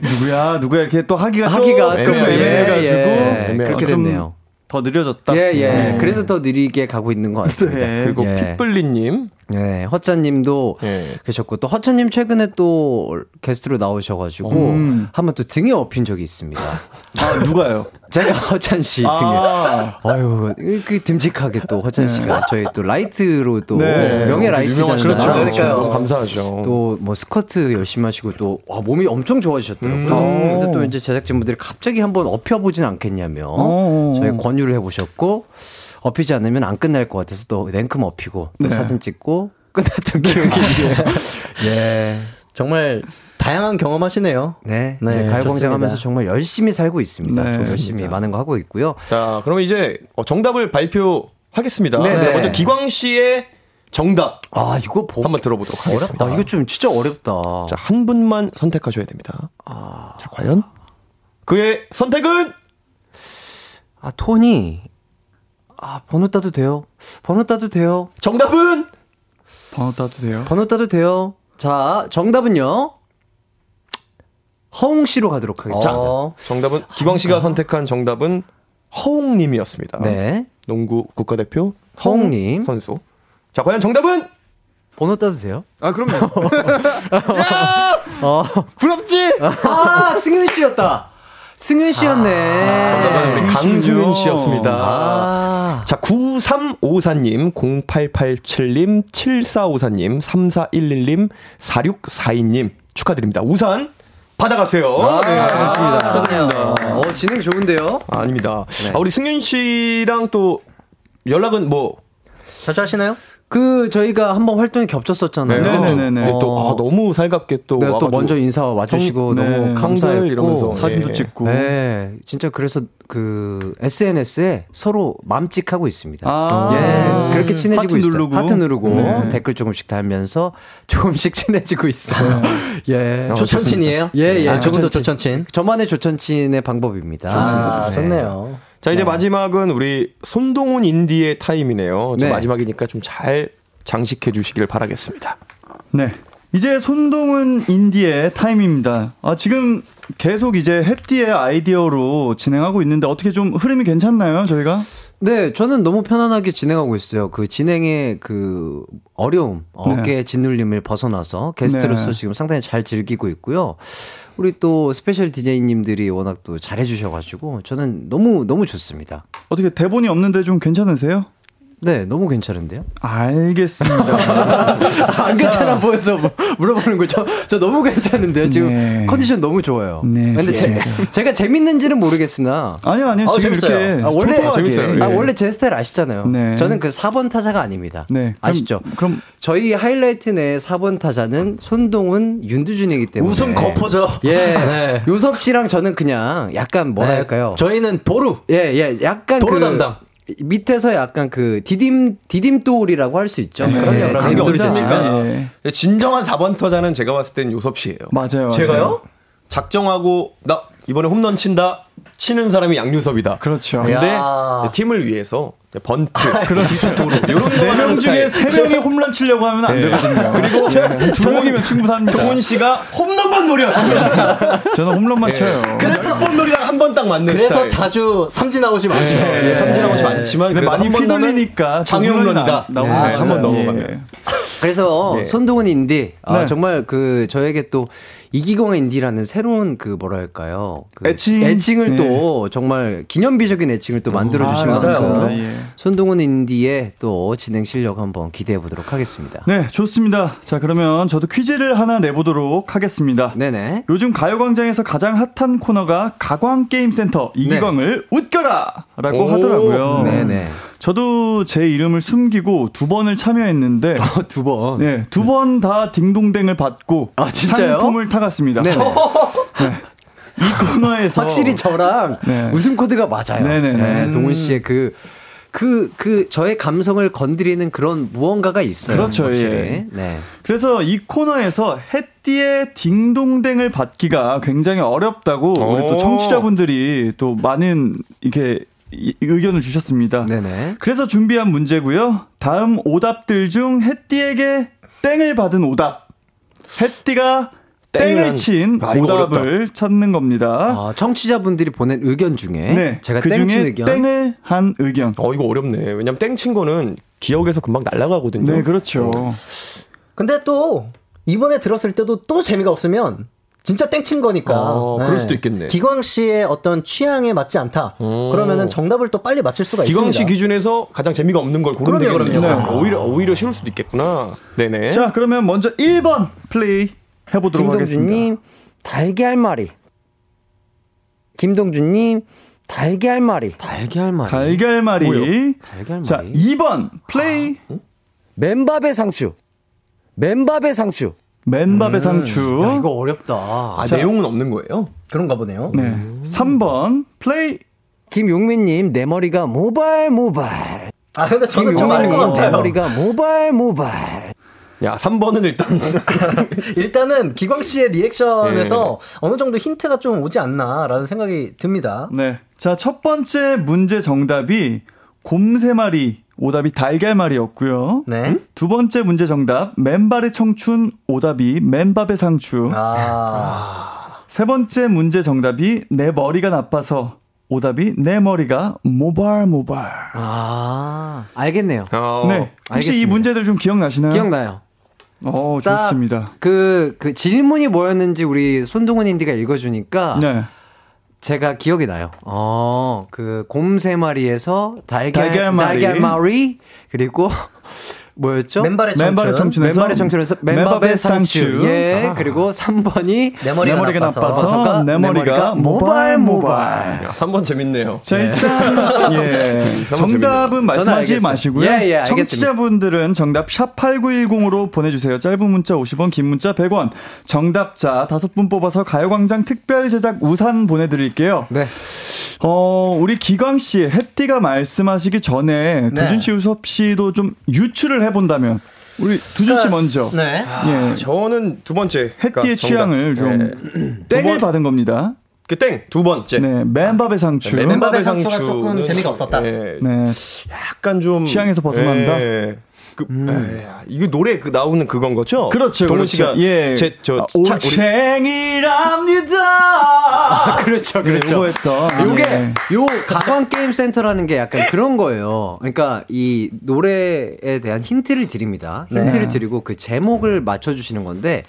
누구야 이렇게 또 하기가 조금 애매해가지고 그렇게 됐네요. 더 느려졌다. 그래서 더 느리게 가고 있는 것 같습니다. 그리고 핏블리님. 네, 허찬님도 계셨고 또 허찬님 최근에 또 게스트로 나오셔가지고 한번 또 등에 업힌 적이 있습니다. 아, 누가요? 제가 허찬 씨 등에. 아유, 그 듬직하게 또 허찬 씨가 저희 또 라이트로 또 명예 라이트잖아요. 그렇죠. 너무 감사하죠. 또 뭐 스쿼트 열심히 하시고 또 몸이 엄청 좋아지셨더라고요. 근데 또 이제 제작진분들이 갑자기 한번 업혀보진 않겠냐며 저희 권유를 해보셨고. 업히지 않으면 안 끝날 것 같아서 또 냉큼 업히고 또 사진 찍고 끝났던 기억이 정말 다양한 경험하시네요. 네, 가요광장 하면서 정말 열심히 살고 있습니다. 열심히 많은 거 하고 있고요. 자, 그럼 이제 정답을 발표하겠습니다. 자, 먼저 기광 씨의 정답. 아, 이거 한번 들어보도록 하겠습니다. 이거 좀 진짜 어렵다. 자, 한 분만 선택하셔야 됩니다. 자, 과연 그의 선택은? 톤이. 번호 따도 돼요. 정답은? 번호 따도 돼요. 자, 정답은요. 허웅 씨로 가도록 하겠습니다. 정답은 기광 씨가 선택한 정답은 허웅 님이었습니다. 네. 농구 국가대표 허웅 님 선수. 자, 과연 정답은? 번호 따도 돼요? 아, 그럼요. 부럽지? 승윤 씨였다. 승윤 씨였네. 정답은 강승윤 씨였습니다. 자, 9354님, 0887님, 7454님, 3411님, 4642님 축하드립니다. 우산 받아가세요. 아, 네, 그렇습니다. 축하드려요. 네. 진행 좋은데요? 아닙니다. 네. 우리 승윤 씨랑 또 연락은 뭐 자주 하시나요? 저희가 한번 활동에 겹쳤었잖아요. 네네네. 또, 너무 살갑게 또. 네, 또 먼저 인사 와주시고, 네, 너무 감사했고 이러면서. 사진도 네. 찍고. 네. 진짜 그래서 SNS에 서로 맘찍하고 있습니다. 아. 예. 그렇게 친해지고 있어요. 하트 누르고. 네. 댓글 조금씩 달면서 조금씩 친해지고 있어요. 네. 예. 조천친이에요? 예, 예. 아, 조금 더 조천친. 저만의 조천친의 방법입니다. 좋습니다. 아, 좋네요. 네. 자, 이제 마지막은 우리 손동훈 인디의 타임이네요. 네. 마지막이니까 좀 잘 장식해 주시길 바라겠습니다. 네, 이제 손동훈 인디의 타임입니다. 지금 계속 이제 햇띠의 아이디어로 진행하고 있는데 어떻게 좀 흐름이 괜찮나요, 저희가? 네, 저는 너무 편안하게 진행하고 있어요. 진행의 어려움, 어깨 짓눌림을 벗어나서 게스트로서 지금 상당히 잘 즐기고 있고요. 우리 또 스페셜 DJ님들이 워낙 또 잘해주셔가지고 저는 너무 좋습니다. 어떻게 대본이 없는데 좀 괜찮으세요? 네, 너무 괜찮은데요? 알겠습니다. 안 괜찮아 보여서 물어보는 거예요. 저 너무 괜찮은데요? 지금 네. 컨디션 너무 좋아요. 네. 근데 제가 재밌는지는 모르겠으나. 아니요. 지금 재밌어요. 이렇게. 원래 재밌어요. 예. 원래 제 스타일 아시잖아요. 네. 저는 4번 타자가 아닙니다. 네. 아시죠? 그럼 저희 하이라이트 내 4번 타자는 손동훈, 윤두준이기 때문에. 우승 거포죠. 예. 네. 요섭 씨랑 저는 그냥 약간 뭐랄까요? 네. 저희는 도루. 예. 약간 도루 담당. 밑에서 약간 디딤돌이라고 할 수 있죠. 네. 그럼요. 관계 어디 있습니까? 네. 진정한 4번 타자는 제가 봤을 땐 요섭 씨예요. 맞아요. 제가요? 작정하고 나 이번에 홈런 친다. 치는 사람이 양요섭이다. 그렇죠. 근데 팀을 위해서 번트, 도루 이런 네 명 중에 3명이 홈런 치려고 하면 안 되거든요. 그리고 2명이면 충분합니다. 동훈 씨가 홈런만 노려. 저는 홈런만 쳐요. 그래서 홈런이랑 한 번 딱 맞는 그래서 스타일. 자주 삼진아웃이 많죠. 삼진아웃이 많지만 많이 휘둘리니까 장홈런이다. 한 번 넘어가면. 그래서 손동훈 인디 정말 저에게 또 이기광 인디라는 새로운 뭐랄까요? 애칭을 또 정말 기념비적인 애칭을 또 만들어 주신 만큼 손동훈 인디의 또 진행 실력 한번 기대해 보도록 하겠습니다. 네, 좋습니다. 자, 그러면 저도 퀴즈를 하나 내보도록 하겠습니다. 네네. 요즘 가요광장에서 가장 핫한 코너가 가광게임센터 이기광을 웃겨라! 라고 하더라고요. 네네. 저도 제 이름을 숨기고 2번을 참여했는데 2번? 네, 2번 다 딩동댕을 받고 상품을 타갔습니다. 네네. 이 코너에서 확실히 저랑 웃음 코드가 맞아요. 네네. 동훈 씨의 저의 감성을 건드리는 그런 무언가가 있어요. 그렇죠. 예. 네. 그래서 이 코너에서 햇띠의 딩동댕을 받기가 굉장히 어렵다고 우리 또 청취자분들이 또 많은 이렇게 의견을 주셨습니다. 네네. 그래서 준비한 문제고요. 다음 오답들 중 햇띠에게 땡을 받은 오답. 햇띠가 땡을 친 오답을 찾는 겁니다. 청취자분들이 보낸 의견 중에 제가 땡 친 의견. 땡을 한 의견. 이거 어렵네. 왜냐면 땡 친 거는 기억에서 금방 날아가거든요. 네, 그렇죠. 근데 또 이번에 들었을 때도 또 재미가 없으면 진짜 땡친 거니까. 그럴 수도 있겠네. 기광 씨의 어떤 취향에 맞지 않다. 그러면은 정답을 또 빨리 맞출 수가 있습니다. 기광 씨 기준에서 가장 재미가 없는 걸 고르면 되겠네요. 그럼요. 오히려 쉬울 수도 있겠구나. 네네. 자, 그러면 먼저 1번 플레이 해보도록 하겠습니다. 김동준님 달걀말이. 자, 2번 플레이. 맨밥의 상추. 야, 이거 어렵다. 자, 내용은 없는 거예요? 그런가 보네요. 네. 3번 플레이. 김용민님 내 머리가 모발. 근데 저는 좀 알 것 같아요. 내 머리가 모발. 야, 3번은 일단은 기광 씨의 리액션에서 어느 정도 힌트가 좀 오지 않나라는 생각이 듭니다. 네. 자, 첫 번째 문제 정답이 곰새마리, 오답이 달걀말이였고요. 네. 두 번째 문제 정답, 맨발의 청춘, 오답이 맨밥의 상추. 세 번째 문제 정답이 내 머리가 나빠서, 오답이 내 머리가 모발. 알겠네요. 네. 혹시 알겠습니다. 이 문제들 좀 기억나시나요? 기억나요. 좋습니다. 질문이 뭐였는지 우리 손동훈 인디가 읽어주니까 제가 기억이 나요. 그 곰 세 마리에서 달걀말이 그리고 뭐였죠? 맨발의 청춘에서 맨밥의 상추. 예. 아. 그리고 3번이 내 머리가 나빠서 모발. 3번 재밌네요. 자, 일단 예. 정답은 말씀하지 마시고요. 예, 청취자분들은 정답 샵 8910으로 보내 주세요. 짧은 문자 50원, 긴 문자 100원. 정답자 5분 뽑아서 가요 광장 특별 제작 우산 보내 드릴게요. 네. 우리 기광 씨, 햇띠가 말씀하시기 전에 네. 두준 씨, 유섭 씨도 좀 유추를 해본다면 우리 두준 씨 먼저. 네. 예. 저는 두 번째. 햇띠의 취향을 좀 땡을 받은 겁니다. 그 땡 두 번째. 네. 맨밥의 상추. 네, 맨밥의 상추가 조금 재미가 없었다. 네. 네. 약간 좀 취향에서 벗어난다. 네. 이거 노래 그 나오는 그건 거죠? 그렇죠. 동훈 씨가 예. 제저 올챙이랍니다. 그렇죠. 요게 요 가방 게임 센터라는 게 약간 그런 거예요. 그러니까 이 노래에 대한 힌트를 드립니다. 힌트를 드리고 그 제목을 맞춰 주시는 건데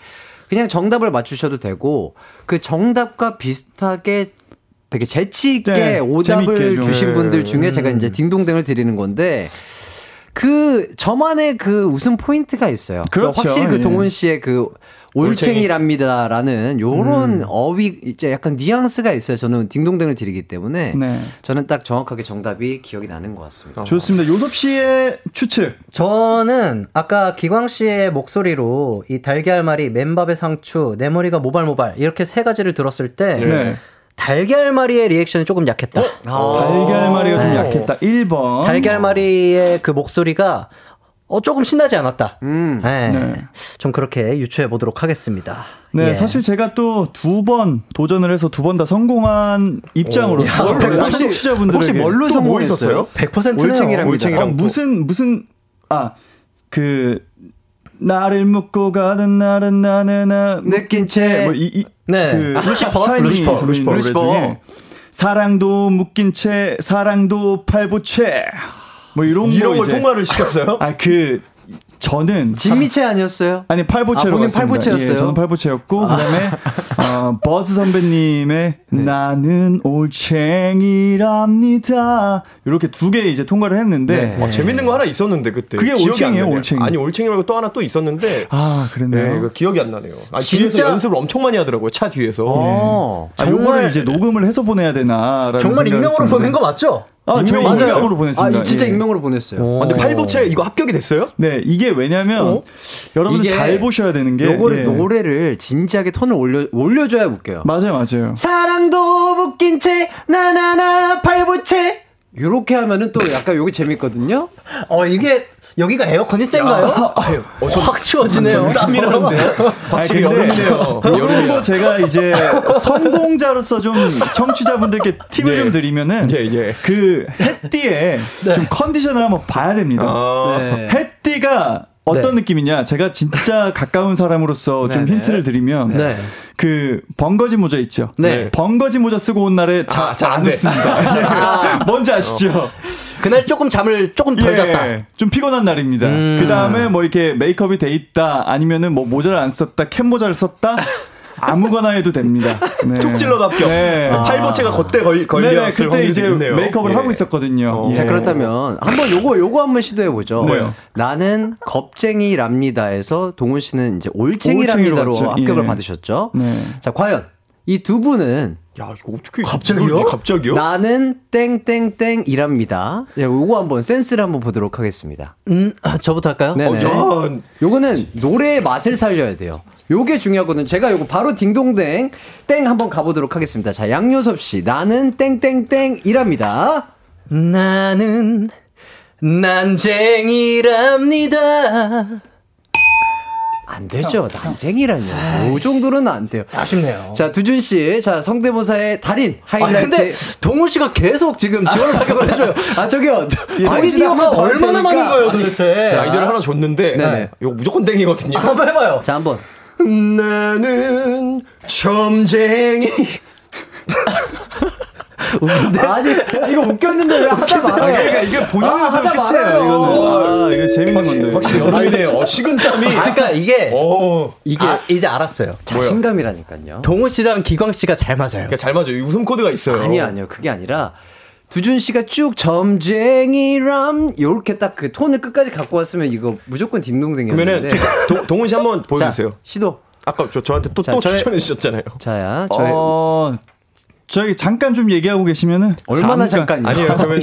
그냥 정답을 맞추셔도 되고 그 정답과 비슷하게 되게 재치 있게 오답을 재밌게 주신 분들 중에 제가 이제 딩동댕을 드리는 건데 그 저만의 그 웃음 포인트가 있어요. 그렇죠. 확실히 그 동훈 씨의 그 올챙이랍니다라는 요런 어휘 이제 약간 뉘앙스가 있어요. 저는 딩동댕을 드리기 때문에 저는 딱 정확하게 정답이 기억이 나는 것 같습니다. 좋습니다. 요섭 씨의 추측. 저는 아까 기광 씨의 목소리로 이 달걀말이, 맨밥의 상추, 내 머리가 모발모발 이렇게 세 가지를 들었을 때 달걀말이의 리액션이 조금 약했다. 달걀말이가 좀 약했다. 1번. 달걀말이의 그 목소리가 조금 신나지 않았다. 좀 그렇게 유추해 보도록 하겠습니다. 네, 예. 사실 제가 또 두 번 도전을 해서 두 번 다 성공한 입장으로서 청취자분들에게 혹시 뭘로 성공했어요? 100%는 올챙이랍니다. 무슨 나를 묶고 가는 날은 나는 느낀 채 루시퍼 사랑도 묶인 채 사랑도 팔보채 뭐 이런 걸 통과를 시켰어요? 저는 진미채 아니었어요? 아니 팔보채로 본인 팔보채였어요. 예, 저는 팔보채였고 그다음에 버스 선배님의 나는 올챙이랍니다 이렇게 두 개 이제 통과를 했는데 재밌는 거 하나 있었는데 그때 그게 올챙이에요. 올챙이 아니 올챙이 말고 또 하나 또 있었는데 그랬네요. 네, 기억이 안 나네요. 뒤에서 연습을 엄청 많이 하더라고요. 차 뒤에서 정말 이제 녹음을 해서 보내야 되나 정말 익명으로 보낸 거 맞죠? 익명으로 보냈습니다. 진짜 익명으로 보냈어요. 근데 팔보채 이거 합격이 됐어요? 네, 이게 왜냐면 여러분들 잘 보셔야 되는 게 노래를 진지하게 톤을 올려줘야 웃겨요. 맞아요. 사랑도 묶인 채 나나나 팔보채 요렇게 하면은 또 약간 요게 재밌거든요. 이게 여기가 에어컨이 센가요? 확 추워지네요. 땀이라는데 확실히 여름이네요. 이거 제가 이제 성공자로서 좀 청취자분들께 팁을 좀 드리면은 그 햇띠의 좀 컨디션을 한번 봐야 됩니다. 햇띠가 어떤 느낌이냐? 제가 진짜 가까운 사람으로서 좀 힌트를 드리면 그 번거지 모자 있죠. 번거지 모자 쓰고 온 날에 잘 안 웃습니다. 뭔지 아시죠? 그날 조금 잠을 조금 덜 잤다. 좀 피곤한 날입니다. 그 다음에 뭐 이렇게 메이크업이 돼 있다. 아니면은 뭐 모자를 안 썼다. 캡 모자를 썼다. 아무거나 해도 됩니다. 툭 찔러도 합격. 팔보채가 걸렸을 확률이 있네요. 메이크업을 하고 있었거든요. 자 그렇다면 한번 요거 한번 시도해 보죠. 나는 겁쟁이랍니다에서 동훈 씨는 이제 올챙이랍니다로 합격을 받으셨죠. 자 과연 이 두 분은 이거 어떻게 갑자기요? 나는 땡땡땡이랍니다. 요거 한번 센스를 한번 보도록 하겠습니다. 저부터 할까요? 네네. 요거는 노래의 맛을 살려야 돼요. 요게 중요하거든요. 제가 요거 바로 딩동댕 땡 한번 가보도록 하겠습니다. 자, 양요섭 씨, 나는 땡땡땡이랍니다. 나는 난쟁이랍니다. 안 되죠. 난쟁이라뇨. 이 정도는 안 돼요. 아쉽네요. 자, 두준 씨. 자, 성대모사의 달인 하이라이트. 근데 동훈 씨가 계속 지금 지원을 사격을 해줘요. 저기요. 아이디어가 얼마나 많은 거예요, 도대체. 자, 아이디어를 하나 줬는데 이거 무조건 땡이거든요. 한번 해봐요. 자, 한번. 나는 점쟁이 웃는데? 아니 이거 웃겼는데 왜 하다 말아요? 그러니까 이게 본연의 웃음이 끝이에요. 이거는. 이거 재밌는 건데. 확실히 연예인의 식은땀이. 그러니까 이게 아, 이제 알았어요. 자신감이라니까요. 동훈 씨랑 기광 씨가 잘 맞아요. 그러니까 잘 맞아요. 이 웃음 코드가 있어요. 아니요 그게 아니라. 두준 씨가 쭉 점쟁이람 요렇게 딱 그 톤을 끝까지 갖고 왔으면 이거 무조건 딩동댕이었는데. 그러면은 동훈 씨 한번 보여주세요. 자, 시도. 아까 저한테 또 추천해 주셨잖아요. 자야. 저희 잠깐 좀 얘기하고 계시면은 얼마나 잠깐. 아니에요. 저는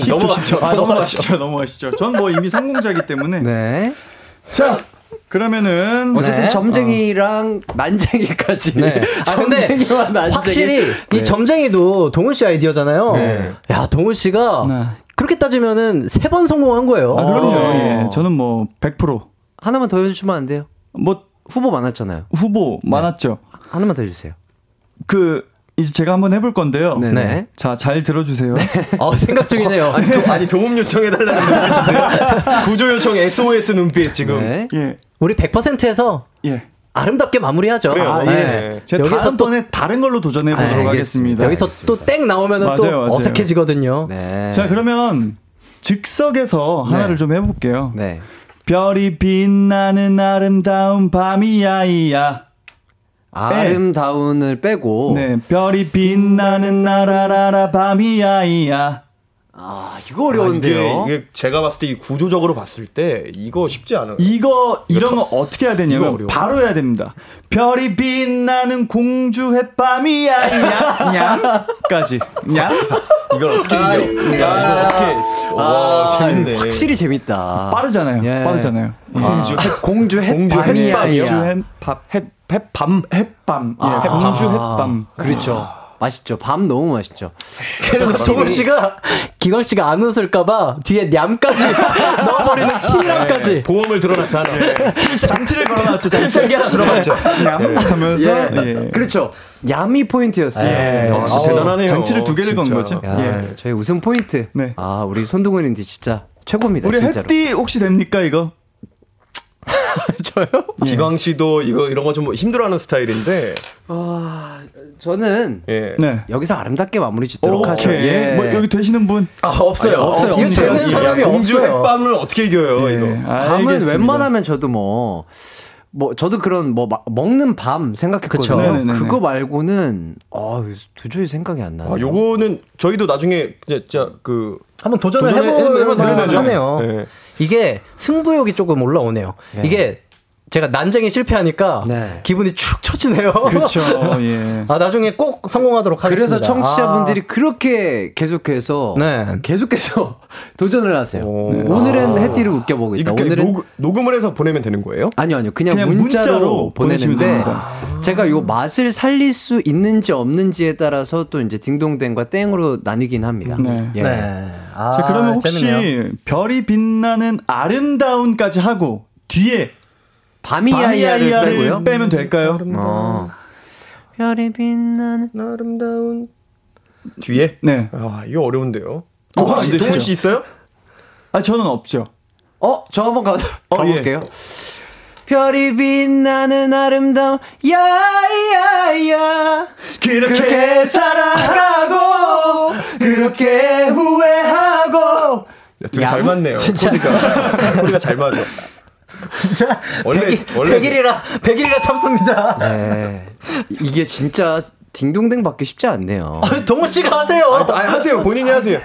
넘어가시죠. 전 뭐 이미 성공자이기 때문에. 네. 자. 그러면은 어쨌든 점쟁이랑 만쟁이까지. 네. 아 근데 만쟁이. 확실히 이 점쟁이도 동훈 씨 아이디어잖아요. 네. 야 동훈 씨가 그렇게 따지면은 3번 성공한 거예요. 아, 그럼요. 예. 저는 뭐 100% 하나만 더 해주시면 안 돼요? 뭐 후보 많았잖아요. 후보 많았죠. 네. 하나만 더 해주세요. 그 이제 제가 한번 해볼 건데요. 네네. 자, 잘 들어주세요. 네. 생각 중이네요. 아니 도움 요청해달라는 구조 요청 SOS 눈빛 지금. 네. 예. 우리 100%에서 아름답게 마무리하죠. 네. 제가 다음번에 다른 걸로 도전해보도록 하겠습니다. 여기서 또 땡 나오면 또 어색해지거든요. 네. 자 그러면 즉석에서 하나를 좀 해볼게요. 네. 별이 빛나는 아름다운 밤이야 이야. 아름다운을 빼고. 네. 별이 빛나는 나라라라 밤이야 이야. 아 이거 어려운데요. 이게 제가 봤을 때 이 구조적으로 봤을 때 이거 쉽지 않아요. 이거 이런 거 어떻게 해야 되냐면 바로 해야 됩니다. 별이 빛나는 공주 햇밤이야 냥까지 냥. 이걸 어떻게 이겨? 와 재밌네. 확실히 재밌다. 빠르잖아요. 예. 빠르잖아요. 공주 햇밤이야. 햇밤. 공주 햇밤. 그렇죠. 맛있죠. 밤 너무 맛있죠. 그리고 동훈 씨가 기광 씨가 안 웃을까봐 뒤에 냠까지 넣어버리는 치밀함까지 보험을 들어놨어 하나. 장치를 걸어놨죠. 장치를 하나 들어놨죠. 냠하면서 그렇죠. 얌이 포인트였어요. 대단하네요. 장치를 2개를 건 거죠. 저희 웃음 포인트. 네. 아 우리 손동훈인데 진짜 최고입니다. 우리 햇띠 혹시 됩니까 이거? 저요? 기광 씨도 이런 거 좀 힘들어하는 스타일인데. 저는 여기서 아름답게 마무리 짓도록 하죠. 예. 뭐 여기 되시는 분? 없어요. 이게 되는 사람이 없어요. 공주 햇밤을 어떻게 이겨요? 이거. 밤은 웬만하면 저도 뭐 저도 그런 먹는 밤 생각했거든요. 그거 말고는 도저히 생각이 안 나요. 요거는 저희도 나중에 진짜 그 한번 도전을 해보면 하네요. 네. 이게 승부욕이 조금 올라오네요. 예. 이게 제가 난쟁이 실패하니까 기분이 축 처지네요. 그렇죠. 예. 아 나중에 꼭 성공하도록 하겠습니다. 그래서 청취자분들이 그렇게 계속해서 도전을 하세요. 오늘은 햇띠를 웃겨보고 있다. 오늘은 녹음을 해서 보내면 되는 거예요? 아니요. 그냥 문자로 보내는데 제가 요 맛을 살릴 수 있는지 없는지에 따라서 또 이제 딩동댕과 땡으로 나뉘긴 합니다. 자, 그러면 혹시 별이 빛나는 아름다운까지 하고 뒤에 밤이야이야를 빼면 될까요? 별이 빛나는 아름다운 뒤에? 네. 아 이거 어려운데요. 혹시 동훈 씨 있어요? 아 저는 없죠. 저 한번 가볼게요. 별이 빛나는 아름다운 야야야 그렇게 사랑하고 그렇게 후회하고. 둘이 잘 맞네요. 코드가 잘 맞아. 진짜 원래 100일이라 참습니다. 네. 이게 진짜 딩동댕 받기 쉽지 않네요. 동훈 씨가 하세요. 하세요. 본인이 하세요.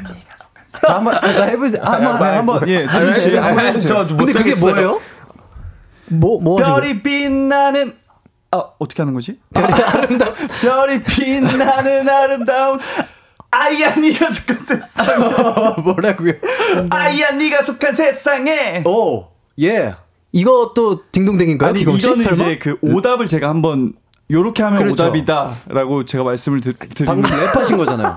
자 해보세요. 한번 근데 그게 뭐예요? 뭐 별이 빛나는 어떻게 하는 거지? 별이 빛나는 아름다운 아이야 네가 속한 세상에. 뭐라고요? 아이야 네가 속한 세상에. 오 예. 이것도 딩동댕인가요? 아니 이거는 이제 그 오답을 제가 한번 요렇게 하면 그렇죠. 오답이다라고 제가 말씀을 드리는. 방금 랩하신 거잖아요.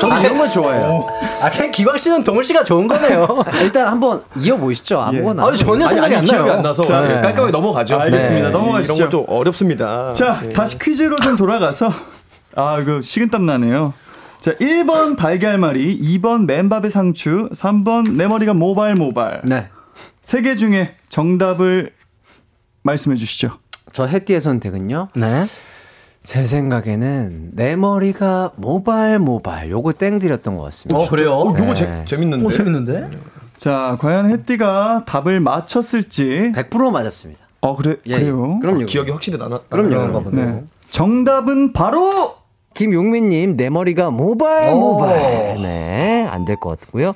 저는 이런 건 좋아해요. 그냥 기광 씨는 동훈 씨가 좋은 거네요. 일단 한번 이어보시죠. 아무거나. 전혀 생각이 안 나요. 기억이 안 나서 깔끔하게 넘어가죠. 알겠습니다. 넘어가시죠. 이런 건 좀 어렵습니다. 자 다시 퀴즈로 좀 돌아가서 이거 식은땀 나네요. 자 1번 달걀말이, 2번 맨밥의 상추, 3번 내 머리가 모발. 네. 3개 중에 정답을 말씀해 주시죠. 저 해띠의 선택은요? 네. 제 생각에는 내 머리가 모발 요거 땡 드렸던 것 같습니다. 그래요? 네. 요거 재밌는데? 재밌는데? 자, 과연 혜띠가 답을 맞췄을지. 100% 맞았습니다. 그래? 예, 그래요? 그럼요. 기억이 확실히 나나? 그럼요. 네. 정답은 바로 김용민님, 내 머리가 모발. 네, 안 될 것 같고요.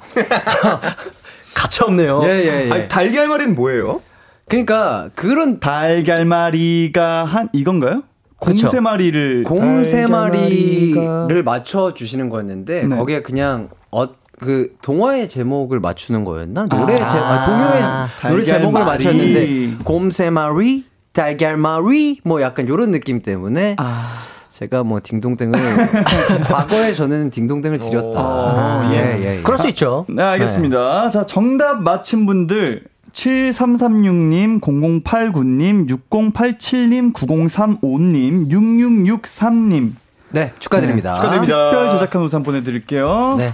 가차 없네요. 예. 아니, 달걀말이는 뭐예요? 그러니까 그런 달걀말이가 한 이건가요? 곰새마리를 맞춰 주시는 거였는데 네. 거기에 그냥 그 동화의 제목을 맞추는 거였나? 노래 제목을 맞췄는데 곰새마리, 달걀말이 뭐 약간 요런 느낌 때문에 제가 뭐 딩동댕을 과거에 저는 딩동댕을 드렸다. 예. 그럴 수 있죠. 네, 알겠습니다. 네. 자, 정답 맞힌 분들 7336님, 0089님, 6087님, 9035님, 6663님. 네, 축하드립니다. 네, 축하드립니다. 특별 제작한 우산 보내드릴게요. 네.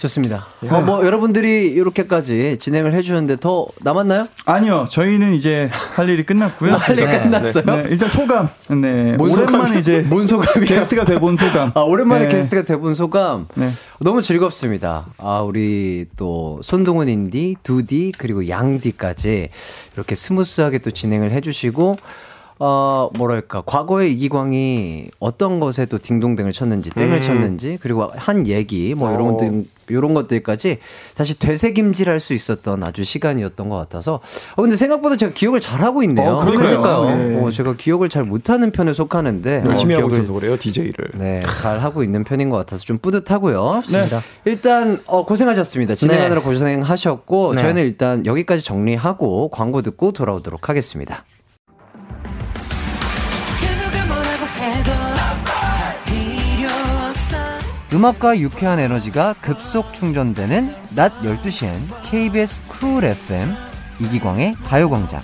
좋습니다. 여러분들이 이렇게까지 진행을 해주는데 더 남았나요? 아니요, 저희는 이제 할 일이 끝났고요. 할 일이 끝났어요? 네, 일단 소감. 네. 오랜만에 이제. 뭔 소감이요? 게스트가 돼본 소감. 오랜만에 게스트가 돼본 소감. 네. 너무 즐겁습니다. 우리 또 손동훈 인디, 두디, 그리고 양디까지 이렇게 스무스하게 또 진행을 해주시고, 뭐랄까, 과거의 이기광이 어떤 것에 또 딩동댕을 쳤는지, 땡을 쳤는지, 그리고 한 얘기, 이런 것들까지 다시 되새김질 할 수 있었던 아주 시간이었던 것 같아서. 근데 생각보다 제가 기억을 잘하고 있네요. 그러니까요. 네. 제가 기억을 잘 못하는 편에 속하는데. 열심히 하고 있어서 그래요, DJ를. 네, 잘 하고 있는 편인 것 같아서 좀 뿌듯하고요. 네. 일단, 고생하셨습니다. 진행하느라 고생하셨고, 네. 저희는 일단 여기까지 정리하고 광고 듣고 돌아오도록 하겠습니다. 음악과 유쾌한 에너지가 급속 충전되는 낮 12시엔 KBS 쿨 FM 이기광의 가요광장.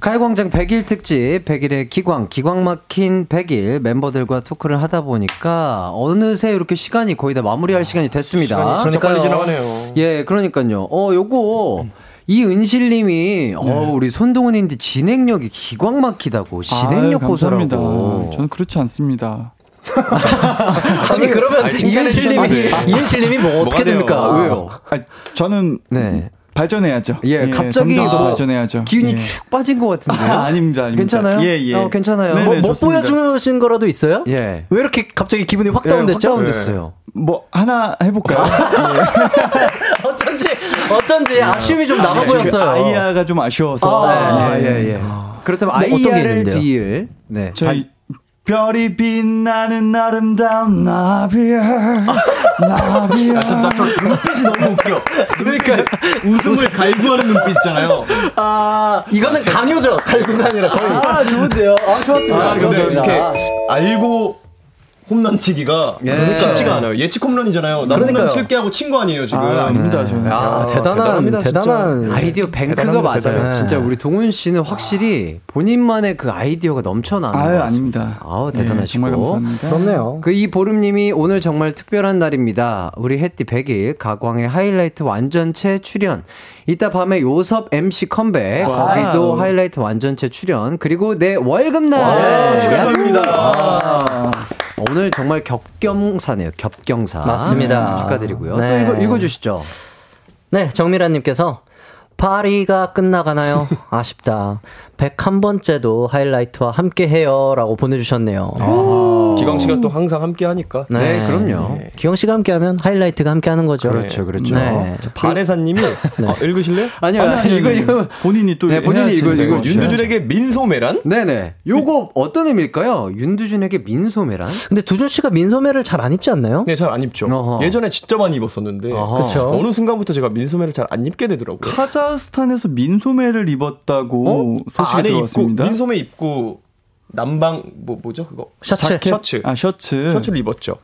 가요광장 100일 특집, 100일의 기광 막힌 100일 멤버들과 토크를 하다 보니까 어느새 이렇게 시간이 거의 다 마무리할 시간이 됐습니다. 시간이 진짜 빨리 지나가네요. 예, 그러니까요. 요거 이은실님이 우리 손동훈인데 진행력이 기광 막히다고 진행력 보소라고. 저는 그렇지 않습니다. 아니 그러면 이은실님이 뭐 어떻게 됩니까? 왜요? 저는 발전해야죠. 예, 갑자기 더 발전해야죠. 기운이 축 빠진 것 같은데. 아닙니다. 괜찮아요? 예. 괜찮아요. 네네, 못 보여주신 거라도 있어요? 예. 왜 이렇게 갑자기 기분이 확 다운됐죠? 확 다운됐어요. 뭐 하나 해볼까요? 어쩐지 아쉬움이 좀 남아 보였어요. 아이야가 좀 아쉬워서. 그렇다면 아이야를 비일. 네. 저희 별이 빛나는 아름다운 나비야. 저 눈빛이 너무 웃겨. 그러니까 웃음을 갈구하는 눈빛 있잖아요. 이거는 강요죠. 갈구가 아니라 거의. 좋은데요. 좋았습니다. 근데 이렇게 알고 홈런치기가 쉽지가 않아요. 예측 홈런이잖아요. 나 홈런 칠게 하고 친 거 아니에요 지금. 아닙니다. 저는. 대단합니다. 아이디어 뱅크가 맞아요. 네. 진짜 우리 동훈 씨는 확실히 본인만의 그 아이디어가 넘쳐나는 것 같습니다. 아닙니다. 대단하시고. 네, 정말 감사합니다. 그렇네요. 그 이보름님이 오늘 정말 특별한 날입니다. 우리 햇띠 100일 가광의 하이라이트 완전체 출연. 이따 밤에 요섭 MC 컴백. 거기도 하이라이트 완전체 출연. 그리고 내 월급날 축하드립니다. 오늘 정말 겹경사네요. 겹경사. 맞습니다. 축하드리고요. 네. 또 읽어주시죠. 네, 정미라님께서 파리가 끝나가나요? 아쉽다. 101번째도 하이라이트와 함께해요 라고 보내주셨네요. 기광씨가 또 항상 함께하니까. 네, 그럼요. 네. 기광씨가 함께하면 하이라이트가 함께하는 거죠. 그렇죠. 네. 반회사님이 읽으실래요? 아니요. 이거 본인이 또 읽으시고. 윤두준에게 민소매란? 네네. 요거 어떤 의미일까요? 윤두준에게 민소매란? 근데 두준씨가 민소매를 잘 안 입지 않나요? 네, 잘 안 입죠. 어허. 예전에 진짜 많이 입었었는데 어느 순간부터 제가 민소매를 잘 안 입게 되더라고요. 카자흐스탄에서 민소매를 입었다고 소식이 안에 들어왔습니다. 민소매 입고 남방 뭐죠 그거? 셔츠를 입었죠.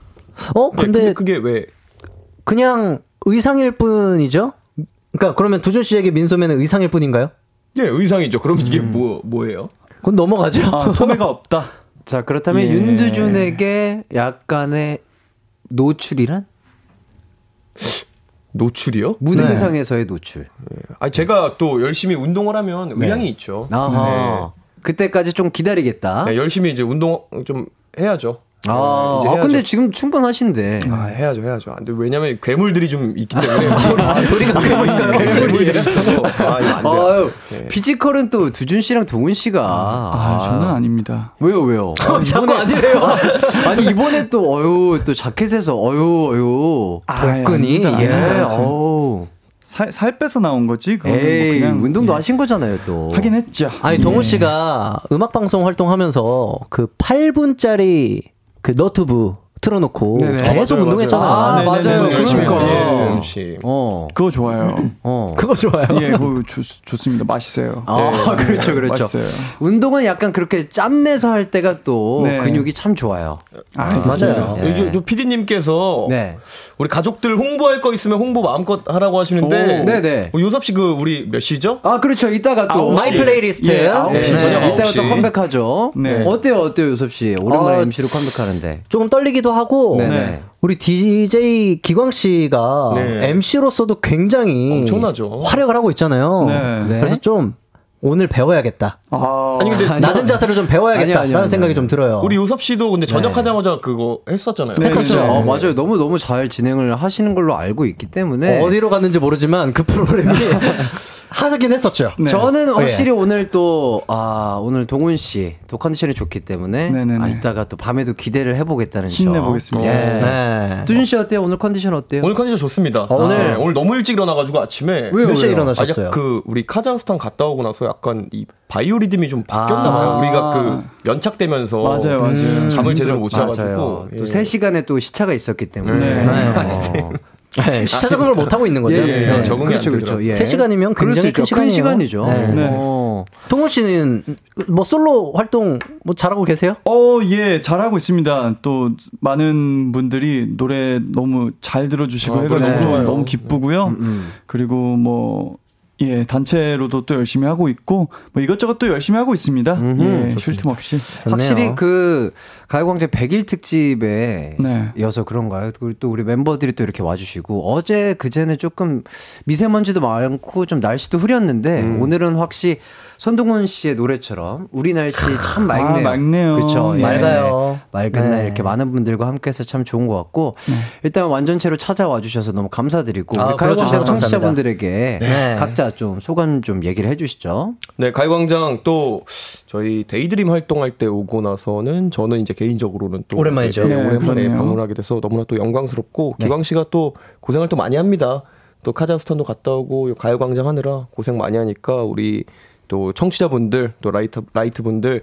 근데 그게 왜? 그냥 의상일 뿐이죠. 그러니까 그러면 두준 씨에게 민소매는 의상일 뿐인가요? 예, 의상이죠. 그럼 이게 뭐예요? 그건 넘어가죠. 소매가 없다. 자, 그렇다면 윤두준에게 약간의 노출이란? 노출이요? 무대 의상에서의 노출. 네. 아, 제가 또 열심히 운동을 하면 의향이 있죠. 아, 네. 그때까지 좀 기다리겠다. 네, 열심히 이제 운동 좀 해야죠. 아, 해야죠. 근데 지금 충분하신데. 아, 해야죠. 근데 왜냐면 괴물들이 좀 있기 때문에. 괴물이 있어서. 아, 이거 안 돼요. 네. 피지컬은 또 두준 씨랑 동훈 씨가. 아, 저는 아닙니다. 왜요? 자꾸 아니래요. 아니, 이번에 또, 또 자켓에서, 어유. 복근이. 살 빼서 나온 거지. 에이, 뭐 그냥 운동도 하신 거잖아요, 또. 하긴 했죠. 아니, 동훈 씨가 음악 방송 활동하면서 그 8분짜리 그 너튜브 틀어놓고 네네. 계속 맞아요, 운동했잖아. 맞아요. 그러니까. 그거 좋아요. 예, 그거 좋습니다. 맛있어요. 그렇죠. 맛있어요. 운동은 약간 그렇게 짬내서 할 때가 또 근육이 참 좋아요. 맞아요. 요 PD님께서 우리 가족들 홍보할 거 있으면 홍보 마음껏 하라고 하시는데. 네네. 요섭 씨 그 우리 몇 시죠? 아, 그렇죠. 이따가 또 마이 플레이리스트. 이따가 또 컴백하죠. 네. 어때요, 요섭 씨? 오랜만에 MC로 컴백하는데. 조금 떨리기도 하고 우리 DJ 기광 씨가 MC로서도 굉장히 엄청나죠. 활약을 하고 있잖아요. 그래서 좀 오늘 배워야겠다. 아니 근데 낮은 자세를 좀 배워야겠다라는 생각이 좀 들어요. 우리 요섭 씨도 근데 전역하자마자 그거 했었잖아요. 했었죠. 맞아요. 너무 잘 진행을 하시는 걸로 알고 있기 때문에 어디로 갔는지 모르지만 그 프로그램이 하긴 했었죠. 저는 확실히 오늘 또 오늘 동훈 씨 또 컨디션이 좋기 때문에 이따가 또 밤에도 기대를 해보겠다는 점. 힘내보겠습니다. 두준 씨 어때요? 오늘 컨디션 어때요? 오늘 컨디션 좋습니다. 오늘 너무 일찍 일어나가지고 아침에 몇 시에 일어나셨어요? 그 우리 카자흐스탄 갔다 오고 나서 약간 이 바이오리듬이 좀 바뀌었나 봐요. 우리가 그 연착되면서 맞아요. 잠을 제대로 못 자가지고 또 3시간에 또 시차가 있었기 때문에 시차 적응을 못 하고 있는 거죠. 적응이 안 되더라고요. 3시간이면 굉장히 큰 시간이죠. 동훈 씨는 뭐 솔로 활동 뭐 잘하고 계세요? 잘하고 있습니다. 또 많은 분들이 노래 너무 잘 들어주시고 해가지고 너무 기쁘고요. 그리고 뭐 단체로도 또 열심히 하고 있고, 뭐 이것저것 또 열심히 하고 있습니다. 쉴 틈 없이. 확실히 그 가요광장 100일 특집에 이어서 그런가요? 또 우리 멤버들이 또 이렇게 와주시고, 어제 그제는 조금 미세먼지도 많고 좀 날씨도 흐렸는데, 오늘은 확실히 손동훈 씨의 노래처럼 우리 날씨 참 맑네요. 그렇죠. 맑아요. 맑은 날 이렇게 많은 분들과 함께해서 참 좋은 것 같고, 일단 완전체로 찾아와 주셔서 너무 감사드리고, 우리 가요광장 청취자분들에게 각자 좀 소감 좀 얘기를 해주시죠. 네, 가요광장 또 저희 데이드림 활동할 때 오고 나서는 저는 이제 개인적으로는 또 오랜만이죠. 오랜만에 방문하게 돼서 너무나 또 영광스럽고 기광 씨가 또 고생을 또 많이 합니다. 또 카자흐스탄도 갔다 오고 가요광장 하느라 고생 많이 하니까 우리 또 청취자분들 또 라이트분들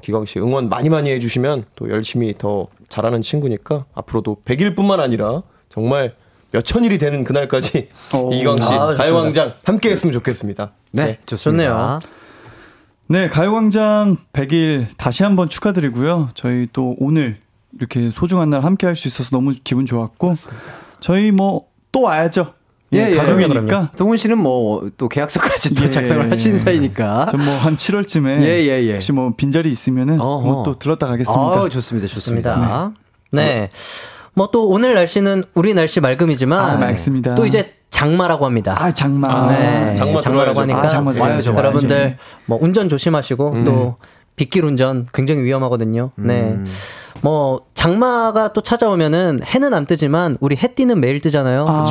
기광 씨 응원 많이 해주시면 또 열심히 더 잘하는 친구니까 앞으로도 100일뿐만 아니라 정말 몇 천일이 되는 그날까지 이광씨 가요광장 함께했으면 좋겠습니다. 네, 좋습니다. 좋네요. 네, 가요광장 100일 다시 한번 축하드리고요. 저희 또 오늘 이렇게 소중한 날 함께할 수 있어서 너무 기분 좋았고 맞습니다. 저희 뭐 또 와야죠. 가족이니까. 동훈 씨는 뭐 또 계약서까지 또 작성을 하신 사이니까. 전 뭐 한 7월쯤에 혹시 뭐 빈자리 있으면은 뭐 또 들렀다 가겠습니다. 좋습니다. 네. 뭐 또 오늘 날씨는 우리 날씨 맑음이지만 맑습니다. 또 이제 장마라고 합니다. 장마라고 하니까 와야죠. 여러분들 뭐 운전 조심하시고 또 빗길 운전 굉장히 위험하거든요. 뭐 장마가 또 찾아오면은 해는 안 뜨지만 우리 해 띄는 매일 뜨잖아요.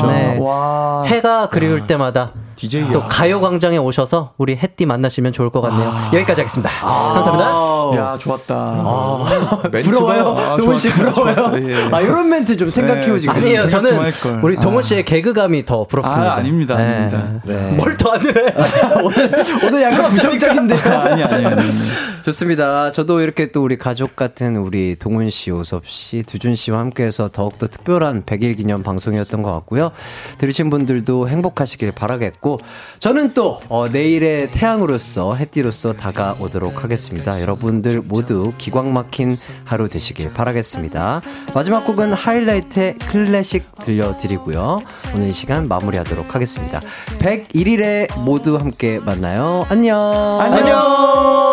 해가 그리울 때마다 DJ야. 또 가요광장에 오셔서 우리 해띠 만나시면 좋을 것 같네요. 여기까지 하겠습니다. 감사합니다. 야, 좋았다. 부러워요. 동훈 씨 부러워요. 이런 멘트 좀 생각해요 지금. 아니에요. 저는 우리 동훈 씨의 개그감이 더 부럽습니다. 아닙니다. 뭘 더 안 해? 오늘 약간 부정적인데. 아니. 좋습니다. 저도 이렇게 또 우리 가족 같은 우리 동훈 씨, 요섭 씨, 두준 씨와 함께해서 더욱더 특별한 100일 기념 방송이었던 것 같고요. 들으신 분들도 행복하시길 바라겠고. 저는 또 내일의 태양으로서 햇띠로서 다가오도록 하겠습니다. 여러분들 모두 기광 막힌 하루 되시길 바라겠습니다. 마지막 곡은 하이라이트의 클래식 들려드리고요. 오늘 이 시간 마무리하도록 하겠습니다. 101일에 모두 함께 만나요. 안녕.